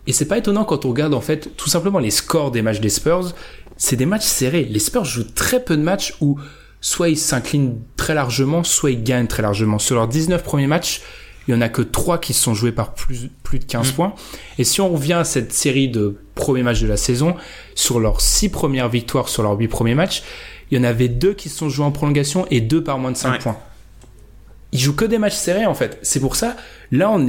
Et c'est pas étonnant quand on regarde, en fait, tout simplement les scores des matchs des Spurs. C'est des matchs serrés. Les Spurs jouent très peu de matchs où soit ils s'inclinent très largement, soit ils gagnent très largement. Sur leurs 19 premiers matchs, il y en a que 3 qui se sont joués par plus de 15 points. Et si on revient à cette série de premiers matchs de la saison, sur leurs 6 premières victoires sur leurs 8 premiers matchs, il y en avait 2 qui se sont joués en prolongation et 2 par moins de 5 points. Ils jouent que des matchs serrés, en fait. C'est pour ça, là, on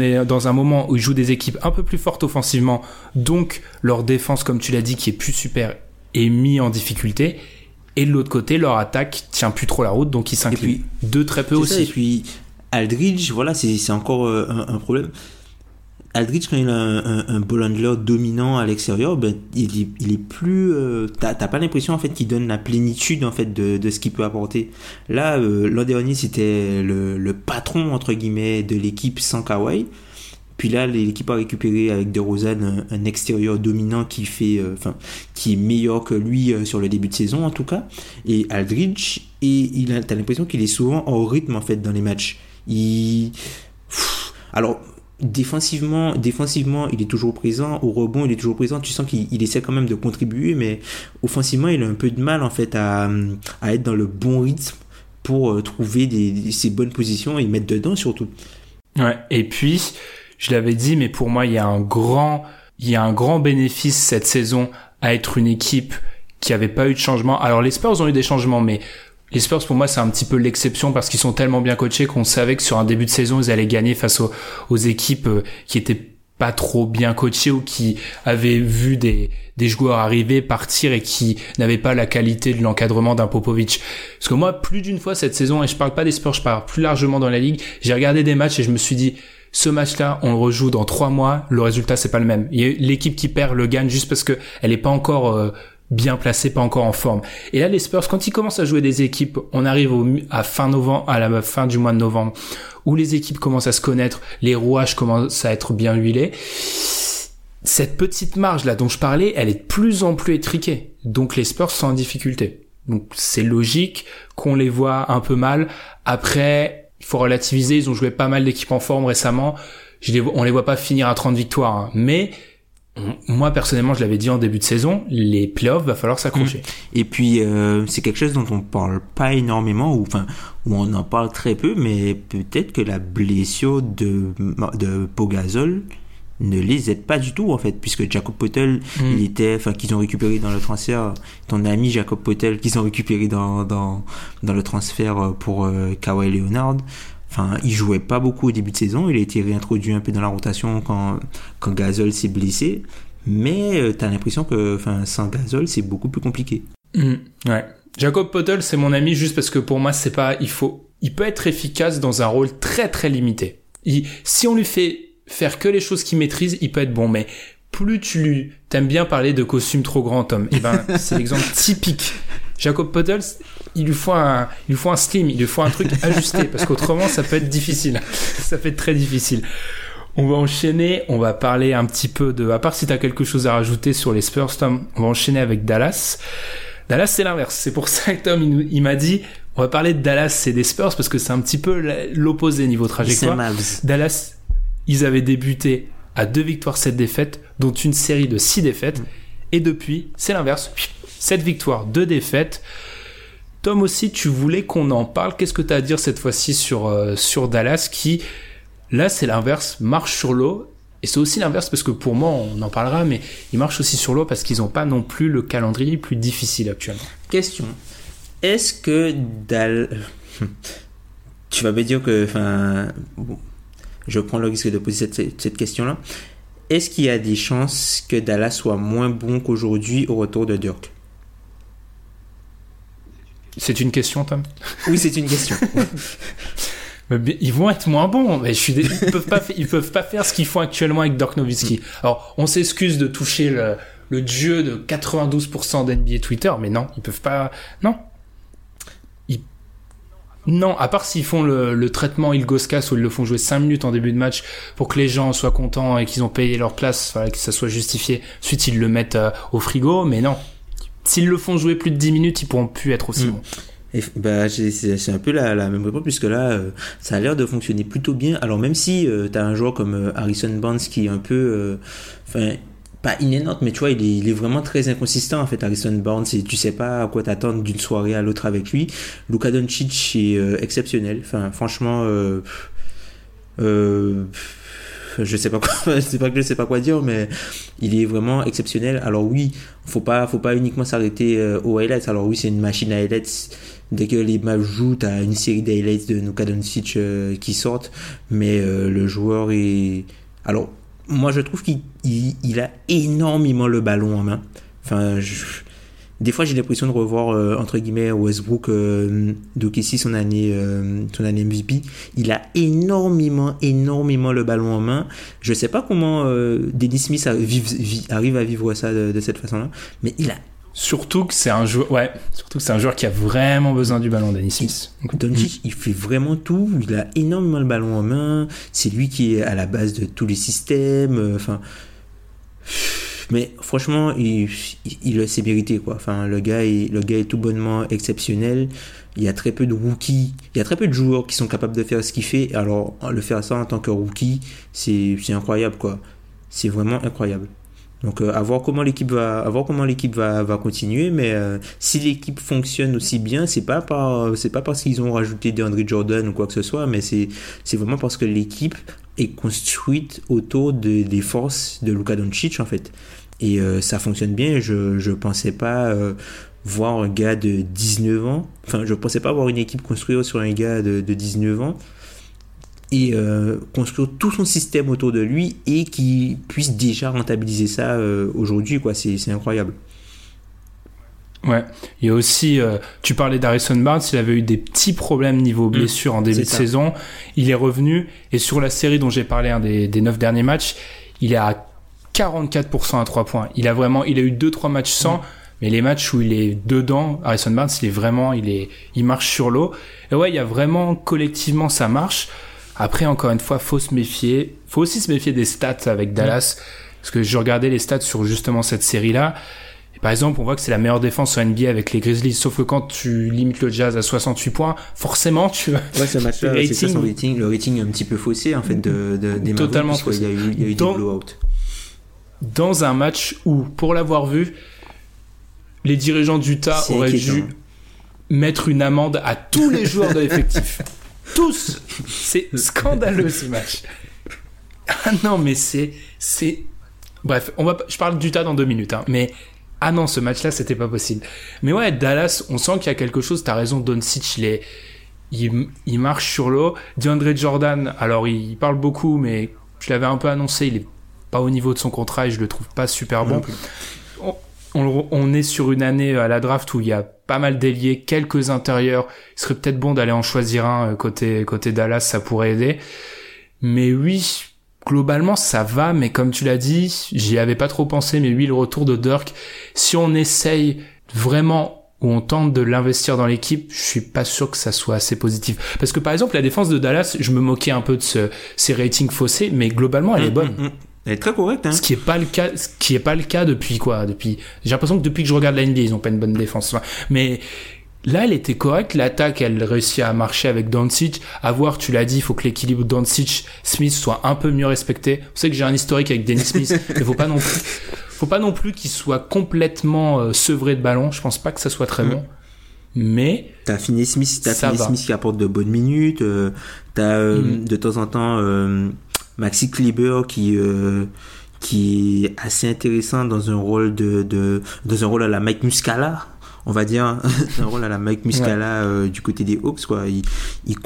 est dans un moment où ils jouent des équipes un peu plus fortes offensivement, donc leur défense, comme tu l'as dit, qui est plus super, est mise en difficulté. Et de l'autre côté, leur attaque tient plus trop la route, donc ils s'inclinent de très peu aussi. Ça, et puis, Aldridge, voilà, c'est encore un problème. Aldridge, quand il a un ball handler dominant à l'extérieur, il est plus... t'as pas l'impression, en fait, qu'il donne la plénitude, en fait, de ce qu'il peut apporter. Là, l'an dernier, c'était le patron, entre guillemets, de l'équipe sans Kawhi. Puis là, l'équipe a récupéré avec DeRozan un extérieur dominant qui fait, qui est meilleur que lui sur le début de saison, en tout cas. Et Aldridge, t'as l'impression qu'il est souvent en rythme, en fait, dans les matchs. Alors... Défensivement, il est toujours présent. Au rebond, il est toujours présent. Tu sens qu'il essaie quand même de contribuer, mais offensivement, il a un peu de mal, en fait, à être dans le bon rythme pour trouver ses bonnes positions et mettre dedans, surtout. Ouais. Et puis, je l'avais dit, mais pour moi, il y a un grand bénéfice cette saison à être une équipe qui avait pas eu de changement. Alors, les Spurs ont eu des changements, mais les Spurs, pour moi, c'est un petit peu l'exception parce qu'ils sont tellement bien coachés qu'on savait que sur un début de saison, ils allaient gagner face aux équipes qui étaient pas trop bien coachées ou qui avaient vu des joueurs arriver, partir et qui n'avaient pas la qualité de l'encadrement d'un Popovic. Parce que moi, plus d'une fois cette saison, et je parle pas des Spurs, je parle plus largement dans la ligue, j'ai regardé des matchs et je me suis dit, ce match-là, on le rejoue dans 3 mois, le résultat, c'est pas le même. L'équipe qui perd le gagne juste parce que elle est pas encore bien placé, pas encore en forme. Et là, les Spurs, quand ils commencent à jouer des équipes, on arrive à la fin du mois de novembre, où les équipes commencent à se connaître, les rouages commencent à être bien huilés. cette petite marge-là dont je parlais, elle est de plus en plus étriquée. Donc les Spurs sont en difficulté. Donc c'est logique qu'on les voit un peu mal. Après, il faut relativiser, ils ont joué pas mal d'équipes en forme récemment. On les voit pas finir à 30 victoires. Hein. Mais moi, personnellement, je l'avais dit en début de saison, les playoffs, va falloir s'accrocher. Et puis, c'est quelque chose dont on parle pas énormément, ou on en parle très peu, mais peut-être que la blessure de Pau Gasol ne les aide pas du tout, en fait, puisque Jakob Poeltl, qu'ils ont récupéré dans le transfert, ton ami Jakob Poeltl, qu'ils ont récupéré dans le transfert pour Kawhi Leonard. Enfin, il jouait pas beaucoup au début de saison. Il a été réintroduit un peu dans la rotation quand Gasol s'est blessé. Mais t'as l'impression que, sans Gasol, c'est beaucoup plus compliqué. Ouais. Jakob Poeltl, c'est mon ami juste parce que pour moi, c'est pas. Il peut être efficace dans un rôle très très limité. Si on lui fait faire que les choses qu'il maîtrise, il peut être bon. Mais plus t'aimes bien parler de costume trop grand, Tom. Et c'est l'exemple typique. Jakob Poeltl, il lui faut un slim, il lui faut un truc ajusté, parce qu'autrement, ça peut être difficile. Ça peut être très difficile. On va enchaîner, on va parler un petit peu à part si t'as quelque chose à rajouter sur les Spurs, Tom, on va enchaîner avec Dallas. Dallas, c'est l'inverse. C'est pour ça que Tom, il m'a dit, on va parler de Dallas et des Spurs, parce que c'est un petit peu l'opposé niveau trajectoire. Dallas, ils avaient débuté à 2 victoires, 7 défaites, dont une série de 6 défaites. Et depuis, c'est l'inverse. 7 victoires, 2 défaites. Tom aussi, tu voulais qu'on en parle. Qu'est-ce que tu as à dire cette fois-ci sur Dallas qui, là, c'est l'inverse, marche sur l'eau. Et c'est aussi l'inverse parce que pour moi, on en parlera, mais ils marchent aussi sur l'eau parce qu'ils n'ont pas non plus le calendrier plus difficile actuellement. Question. Est-ce que tu vas me dire que... je prends le risque de poser cette question-là. Est-ce qu'il y a des chances que Dallas soit moins bon qu'aujourd'hui au retour de Dirk ? C'est une question, Tom ? Oui, c'est une question. Mais ils vont être moins bons. Mais ils peuvent pas faire ce qu'ils font actuellement avec Dirk Nowitzki. Alors, on s'excuse de toucher le dieu de 92% d'NBA Twitter, mais non, ils peuvent pas... Non. Non, à part s'ils font le traitement Ilgauskas où ils le font jouer 5 minutes en début de match pour que les gens soient contents et qu'ils ont payé leur place, que ça soit justifié. Ensuite, ils le mettent au frigo, mais non. S'ils le font jouer plus de 10 minutes, ils pourront plus être aussi bons. C'est un peu la même réponse, puisque là, ça a l'air de fonctionner plutôt bien. Alors, même si t'as un joueur comme Harrison Barnes qui est un peu... pas inénante, mais tu vois, il est vraiment très inconsistant, en fait, Harrison Barnes, et tu sais pas à quoi t'attendre d'une soirée à l'autre avec lui. Luka Doncic est exceptionnel, franchement, je sais pas quoi dire, mais il est vraiment exceptionnel. Alors oui, faut pas uniquement s'arrêter aux highlights. Alors oui, c'est une machine à highlights. Dès que les matchs jouent, t'as une série d'highlights de Luka Doncic qui sortent, mais le joueur est... Alors, moi, je trouve qu'il a énormément le ballon en main. Des fois, j'ai l'impression de revoir, entre guillemets, Westbrook, donc ici, son année MVP. Il a énormément le ballon en main. Je sais pas comment Dennis Smith arrive à vivre ça de cette façon-là, mais il a... Surtout que c'est un joueur qui a vraiment besoin du ballon, Dennis Smith. Doncic, il fait vraiment tout. Il a énormément le ballon en main. C'est lui qui est à la base de tous les systèmes. Mais franchement, il s'est mérité, quoi. Le gars est tout bonnement exceptionnel. Il y a très peu de rookies. Il y a très peu de joueurs qui sont capables de faire ce qu'il fait. Alors, le faire ça en tant que rookie, c'est incroyable, quoi. C'est vraiment incroyable. Donc, à voir comment l'équipe va continuer, mais si l'équipe fonctionne aussi bien, c'est pas parce qu'ils ont rajouté DeAndre Jordan ou quoi que ce soit, mais c'est vraiment parce que l'équipe est construite autour des forces de Luka Doncic, en fait. Et ça fonctionne bien. Je pensais pas voir un gars de 19 ans. Je pensais pas voir une équipe construite sur un gars de 19 ans. Et construire tout son système autour de lui et qu'il puisse déjà rentabiliser ça aujourd'hui, quoi. C'est incroyable. Ouais. Il y a aussi, tu parlais d'Harrison Barnes, il avait eu des petits problèmes niveau blessure en début de saison. Il est revenu et sur la série dont j'ai parlé, des 9 derniers matchs, il est à 44% à 3 points. Il a eu 2-3 matchs sans. Mais les matchs où il est dedans, Harrison Barnes, il marche sur l'eau. Et ouais, il y a vraiment, collectivement, ça marche. Après, encore une fois, faut se méfier. Faut aussi se méfier des stats avec Dallas. Parce que je regardais les stats sur justement cette série-là. Et par exemple, on voit que c'est la meilleure défense en NBA avec les Grizzlies. Sauf que quand tu limites le Jazz à 68 points, forcément, tu vas. Ouais, ce match-là, c'est ça, son rating. Le rating est un petit peu faussé, en fait, des Totalement faussé. Il y a eu des blowouts. Dans un match où, pour l'avoir vu, les dirigeants d'Utah auraient dû mettre une amende à tous les joueurs de l'effectif. Tous! C'est scandaleux, ce match. Ah non, mais c'est... Bref, je parle d'Utah dans 2 minutes, hein, mais... Ah non, ce match-là, c'était pas possible. Mais ouais, Dallas, on sent qu'il y a quelque chose. T'as raison, Doncic, il marche sur l'eau. DeAndre Jordan, alors il parle beaucoup, mais je l'avais un peu annoncé, il est pas au niveau de son contrat et je le trouve pas super bon. On est sur une année à la draft où il y a pas mal d'ailiers, quelques intérieurs. Il serait peut-être bon d'aller en choisir un côté Dallas, ça pourrait aider. Mais oui, globalement, ça va, mais comme tu l'as dit, j'y avais pas trop pensé, mais oui, le retour de Dirk, si on essaye vraiment, ou on tente de l'investir dans l'équipe, je suis pas sûr que ça soit assez positif. Parce que par exemple, la défense de Dallas, je me moquais un peu de ces ratings faussés, mais globalement, elle est bonne. Elle est très correcte, hein. Ce qui est pas le cas depuis j'ai l'impression que depuis que je regarde la NBA, ils ont pas une bonne défense. Enfin, mais là, elle était correcte. L'attaque, elle réussit à marcher avec Doncic. À voir, tu l'as dit, il faut que l'équilibre Doncic-Smith soit un peu mieux respecté. On sait que j'ai un historique avec Dennis Smith, mais faut pas non plus qu'il soit complètement sevré de ballon. Je pense pas que ça soit très bon. Mais t'as fini Smith qui apporte de bonnes minutes. De temps en temps Maxi Kleber qui est assez intéressant dans un rôle à la Mike Muscala. On va dire un rôle à la Mike Muscala du côté des Hawks, quoi. Il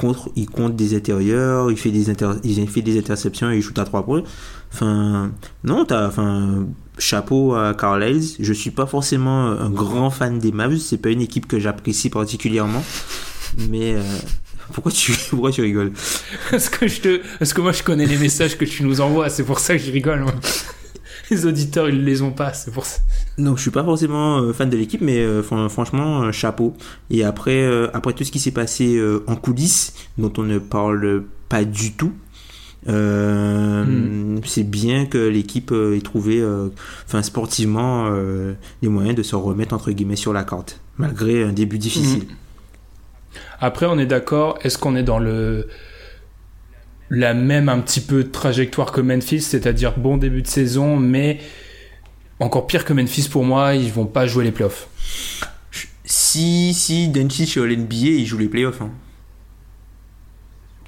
compte des intérieurs, il fait des interceptions et il shoot à 3 points. Enfin, non, chapeau à Carlisle. Je suis pas forcément un grand fan des Mavs, c'est pas une équipe que j'apprécie particulièrement, mais pourquoi tu rigoles? Parce que moi je connais les messages que tu nous envoies, c'est pour ça que je rigole, moi. Les auditeurs, ils les ont pas, c'est pour ça. Donc je suis pas forcément fan de l'équipe, mais franchement, chapeau. Et après tout ce qui s'est passé en coulisses, dont on ne parle pas du tout, c'est bien que l'équipe ait trouvé, sportivement, les moyens de se remettre entre guillemets sur la carte, malgré un début difficile. Après, on est d'accord. Est-ce qu'on est dans la même un petit peu trajectoire que Memphis, c'est-à-dire bon début de saison, mais encore pire que Memphis pour moi, ils vont pas jouer les playoffs. Si Doncic est au NBA, il joue les playoffs. Hein.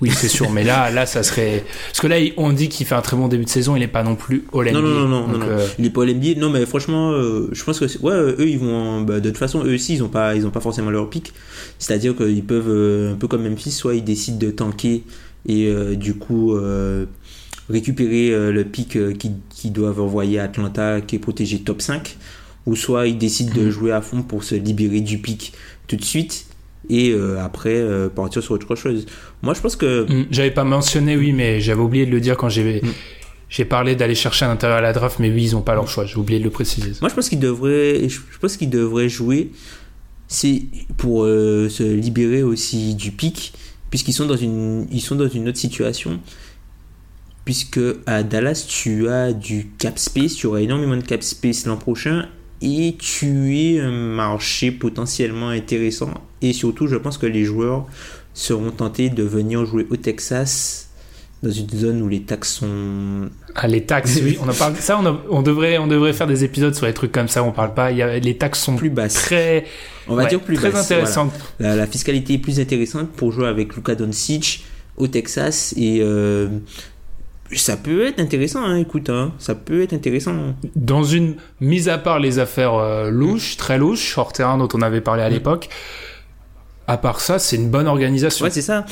Oui, c'est sûr, mais là ça serait, parce que là on dit qu'il fait un très bon début de saison, il est pas non plus au NBA. Non, il est pas au NBA. Non, mais franchement, je pense que eux ils vont de toute façon, eux aussi ils ont pas forcément leur pick. C'est-à-dire qu'ils peuvent un peu comme Memphis, soit ils décident de tanker et du coup récupérer le pick qu'ils doivent envoyer à Atlanta, qui est protégé top 5, ou soit ils décident de jouer à fond pour se libérer du pick tout de suite et après partir sur autre chose. Moi je pense que j'avais pas mentionné, oui, mais j'avais oublié de le dire quand j'ai parlé d'aller chercher à l'intérieur à la draft, mais oui, ils ont pas leur choix, j'ai oublié de le préciser. Moi je pense qu'ils devraient jouer, c'est pour se libérer aussi du pick, puisqu'ils sont dans une autre situation, puisque à Dallas tu as du cap space, tu auras énormément de cap space l'an prochain et tu es un marché potentiellement intéressant, et surtout je pense que les joueurs seront tentés de venir jouer au Texas, dans une zone où les taxes sont... Ah, les taxes, oui, on en parle. Ça, on devrait faire des épisodes sur les trucs comme ça, on parle pas. Les taxes sont plus basses. Très intéressantes. Voilà. La fiscalité est plus intéressante pour jouer avec Luka Doncic au Texas, et ça peut être intéressant, hein, écoute, hein, ça peut être intéressant. Dans une, mis à part les affaires louches, très louches, hors terrain dont on avait parlé à l'époque, à part ça, c'est une bonne organisation. Ouais, c'est ça.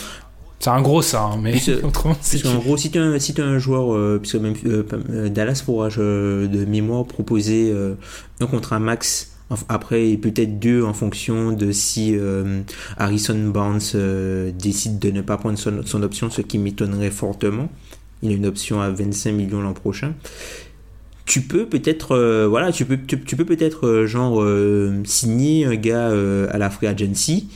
C'est un gros ça, hein, mais autrement c'est... En gros, si t'es un joueur, puisque même Dallas pourra, de mémoire, proposer un contrat max, après peut-être 2 en fonction de si Harrison Barnes décide de ne pas prendre son option, ce qui m'étonnerait fortement. Il a une option à 25 millions l'an prochain. Tu peux peut-être signer un gars à la free agency,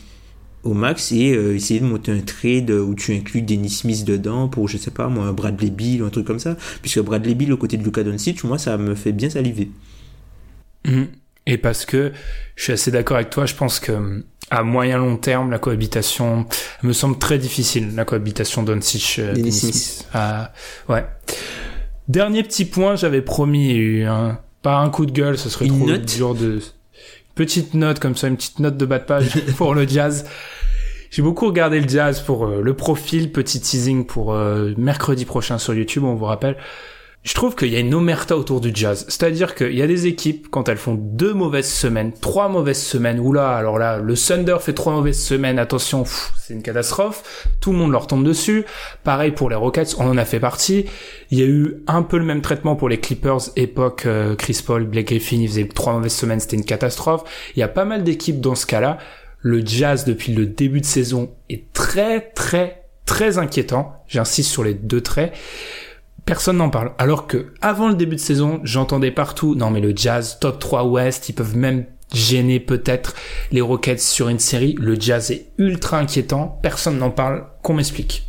au max et essayer de monter un trade où tu inclus Dennis Smith dedans pour, je sais pas moi, un Bradley Beal ou un truc comme ça, puisque Bradley Beal aux côtés de Luka Doncic, moi ça me fait bien saliver. Et parce que je suis assez d'accord avec toi, je pense que à moyen long terme, la cohabitation me semble très difficile, la cohabitation Doncic-Dennis Smith. Ouais. Dernier petit point, j'avais promis pas un coup de gueule, ce serait trop dur de... Petite note comme ça, une petite note de bas de page pour le Jazz. J'ai beaucoup regardé le Jazz pour le profil, petit teasing pour mercredi prochain sur YouTube, on vous rappelle. Je trouve qu'il y a une omerta autour du Jazz. C'est-à-dire qu'il y a des équipes, quand elles font 2 mauvaises semaines, 3 mauvaises semaines, oula, alors là, le Thunder fait 3 mauvaises semaines, attention, c'est une catastrophe, tout le monde leur tombe dessus. Pareil pour les Rockets, on en a fait partie. Il y a eu un peu le même traitement pour les Clippers, époque Chris Paul, Blake Griffin, ils faisaient 3 mauvaises semaines, c'était une catastrophe. Il y a pas mal d'équipes dans ce cas-là. Le Jazz, depuis le début de saison, est très, très, très inquiétant. J'insiste sur les 2 traits. Personne n'en parle. Alors que, avant le début de saison, j'entendais partout, non mais le Jazz, top 3 Ouest, ils peuvent même gêner peut-être les Rockets sur une série. Le Jazz est ultra inquiétant. Personne n'en parle. Qu'on m'explique.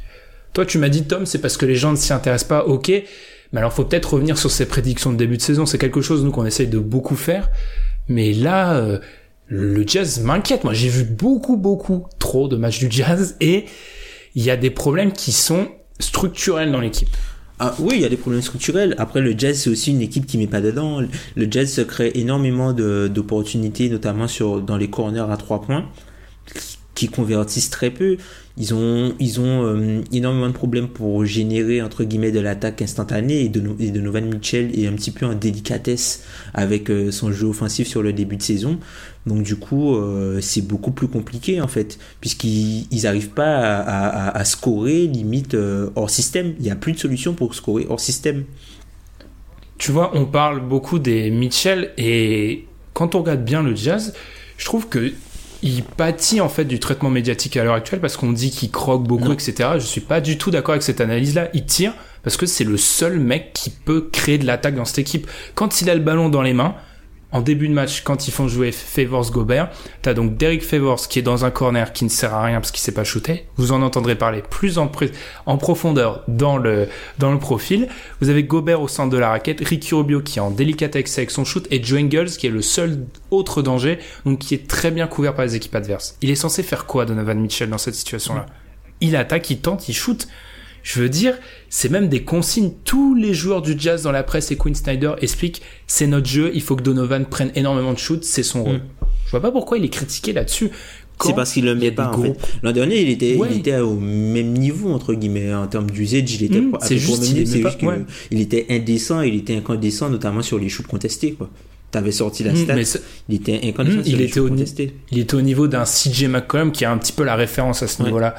Toi, tu m'as dit, Tom, c'est parce que les gens ne s'y intéressent pas. Ok. Mais alors, faut peut-être revenir sur ces prédictions de début de saison. C'est quelque chose, nous, qu'on essaye de beaucoup faire. Mais là, le Jazz m'inquiète. Moi, j'ai vu beaucoup trop de matchs du Jazz et il y a des problèmes qui sont structurels dans l'équipe. Ah, oui, il y a des problèmes structurels. Après, le Jazz, c'est aussi une équipe qui met pas dedans. Le Jazz se crée énormément d'opportunités, notamment dans les corners à 3 points, qui convertissent très peu. Ils ont énormément de problèmes pour générer, entre guillemets, de l'attaque instantanée. Et Donovan Mitchell est un petit peu en délicatesse avec son jeu offensif sur le début de saison. Donc du coup, c'est beaucoup plus compliqué en fait, puisqu'ils arrivent pas à scorer limite hors système. Il y a plus de solution pour scorer hors système. Tu vois, on parle beaucoup des Mitchell et quand on regarde bien le Jazz, je trouve que il pâtit en fait du traitement médiatique à l'heure actuelle parce qu'on dit qu'il croque beaucoup, etc. Je suis pas du tout d'accord avec cette analyse-là. Il tire parce que c'est le seul mec qui peut créer de l'attaque dans cette équipe. Quand il a le ballon dans les mains, en début de match, quand ils font jouer Favors-Gobert, t'as donc Derek Favors qui est dans un corner qui ne sert à rien parce qu'il s'est pas shooté. Vous en entendrez parler plus en profondeur dans le profil. Vous avez Gobert au centre de la raquette, Ricky Rubio qui est en délicatesse avec son shoot et Joe Ingles qui est le seul autre danger, donc qui est très bien couvert par les équipes adverses. Il est censé faire quoi, Donovan Mitchell, dans cette situation-là? Il attaque, il tente, il shoot. Je veux dire, c'est même des consignes. Tous les joueurs du Jazz dans la presse et Quinn Snyder expliquent « c'est notre jeu, il faut que Donovan prenne énormément de shoots, c'est son rôle ». Je vois pas pourquoi il est critiqué là-dessus. C'est parce qu'il le met pas, en fait. L'an dernier, il était au même niveau, entre guillemets, en termes d'usage. Il était il était indécent, il était incandescent, notamment sur les shoots contestés, quoi. T'avais sorti la stat, il était incandescent sur les shoots contestés. Il était au niveau d'un CJ McCollum qui a un petit peu la référence à ce niveau-là.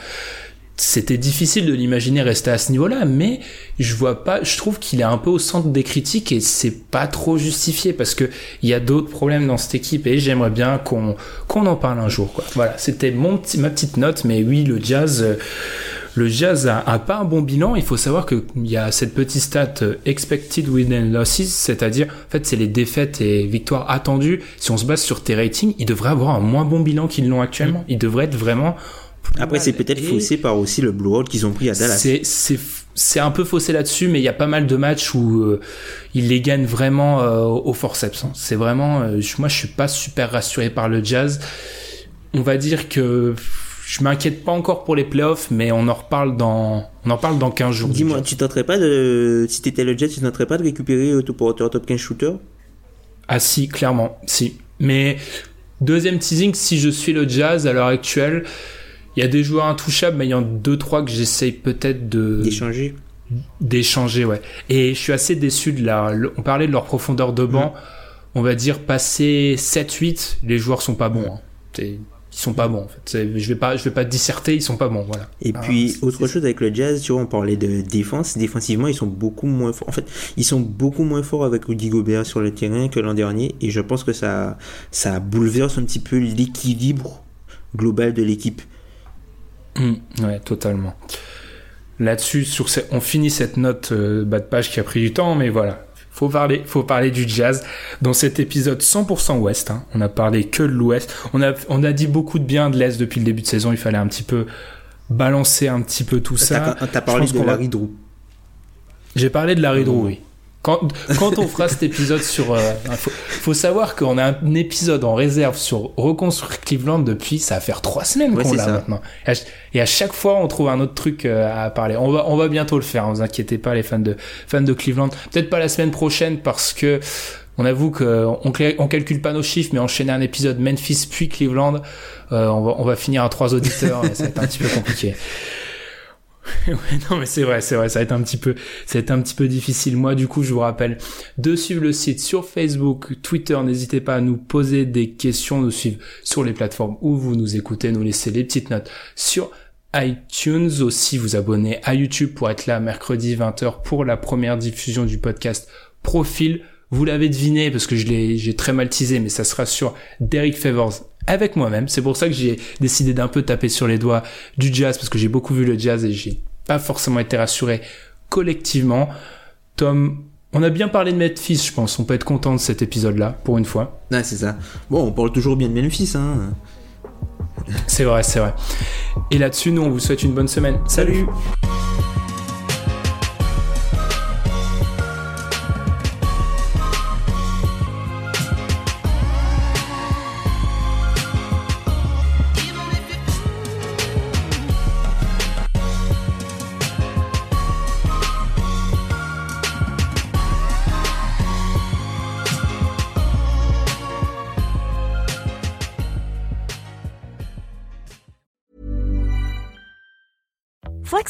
C'était difficile de l'imaginer rester à ce niveau-là, mais je trouve qu'il est un peu au centre des critiques et c'est pas trop justifié parce que il y a d'autres problèmes dans cette équipe et j'aimerais bien qu'on en parle un jour, quoi. Voilà. C'était ma petite note, mais oui, le Jazz a pas un bon bilan. Il faut savoir qu'il y a cette petite stat expected wins and losses, c'est-à-dire, en fait, c'est les défaites et victoires attendues. Si on se base sur tes ratings, ils devraient avoir un moins bon bilan qu'ils l'ont actuellement. Ils devraient être vraiment Après, c'est peut-être faussé par aussi le blowout qu'ils ont pris à Dallas. C'est un peu faussé là-dessus, mais il y a pas mal de matchs où ils les gagnent vraiment au forceps. C'est vraiment... moi, je suis pas super rassuré par le Jazz. On va dire que je m'inquiète pas encore pour les playoffs, mais on en parle dans 15 jours. Dis-moi, tu tenterais pas de... Si t'étais le Jazz, tu tenterais pas de récupérer pour un top 15 shooter? Ah si, clairement, si. Mais deuxième teasing, si je suis le Jazz à l'heure actuelle... Il y a des joueurs intouchables, mais il y en a 2-3 que j'essaye peut-être d'échanger, ouais. Et je suis assez déçu on parlait de leur profondeur de banc. On va dire, passé 7-8, les joueurs sont pas bons, Ils sont pas bons, en fait. Je vais pas disserter, ils sont pas bons, voilà. Et puis, autre chose avec le Jazz, tu vois, on parlait de défense. Défensivement, ils sont beaucoup moins forts. En fait, ils sont beaucoup moins forts avec Rudy Gobert sur le terrain que l'an dernier. Et je pense que ça bouleverse un petit peu l'équilibre global de l'équipe. Ouais, totalement. Là-dessus, on finit cette note bas de page qui a pris du temps, mais voilà. Faut parler du Jazz dans cet épisode 100% Ouest. Hein. On a parlé que de l'Ouest. On a dit beaucoup de bien de l'Est depuis le début de saison. Il fallait un petit peu balancer un petit peu tout ça. T'as parlé de Larry Drew. J'ai parlé de Larry Drew, oui. Quand on fera cet épisode sur... faut savoir qu'on a un épisode en réserve sur Reconstruire Cleveland depuis, ça va faire 3 semaines qu'on l'a maintenant. Et à chaque fois, on trouve un autre truc à parler. On va bientôt le faire, hein, vous inquiétez pas les fans de Cleveland. Peut-être pas la semaine prochaine parce que on avoue qu'on calcule pas nos chiffres, mais enchaîner un épisode Memphis puis Cleveland, on va finir à 3 auditeurs et ça va être un petit peu compliqué. Ouais, non mais c'est vrai, ça va être un petit peu difficile. Moi du coup je vous rappelle de suivre le site sur Facebook, Twitter, n'hésitez pas à nous poser des questions, nous suivre sur les plateformes où vous nous écoutez, nous laisser les petites notes sur iTunes, aussi vous abonner à YouTube pour être là mercredi 20h pour la première diffusion du podcast Profil. Vous l'avez deviné parce que j'ai très mal teasé, mais ça sera sur Derek Favors avec moi-même. C'est pour ça que j'ai décidé d'un peu taper sur les doigts du Jazz parce que j'ai beaucoup vu le Jazz et j'ai pas forcément été rassuré collectivement. Tom, on a bien parlé de Memphis, je pense. On peut être content de cet épisode-là pour une fois. Ouais, c'est ça. Bon, on parle toujours bien de Memphis, hein. C'est vrai. Et là-dessus, nous, on vous souhaite une bonne semaine. Salut.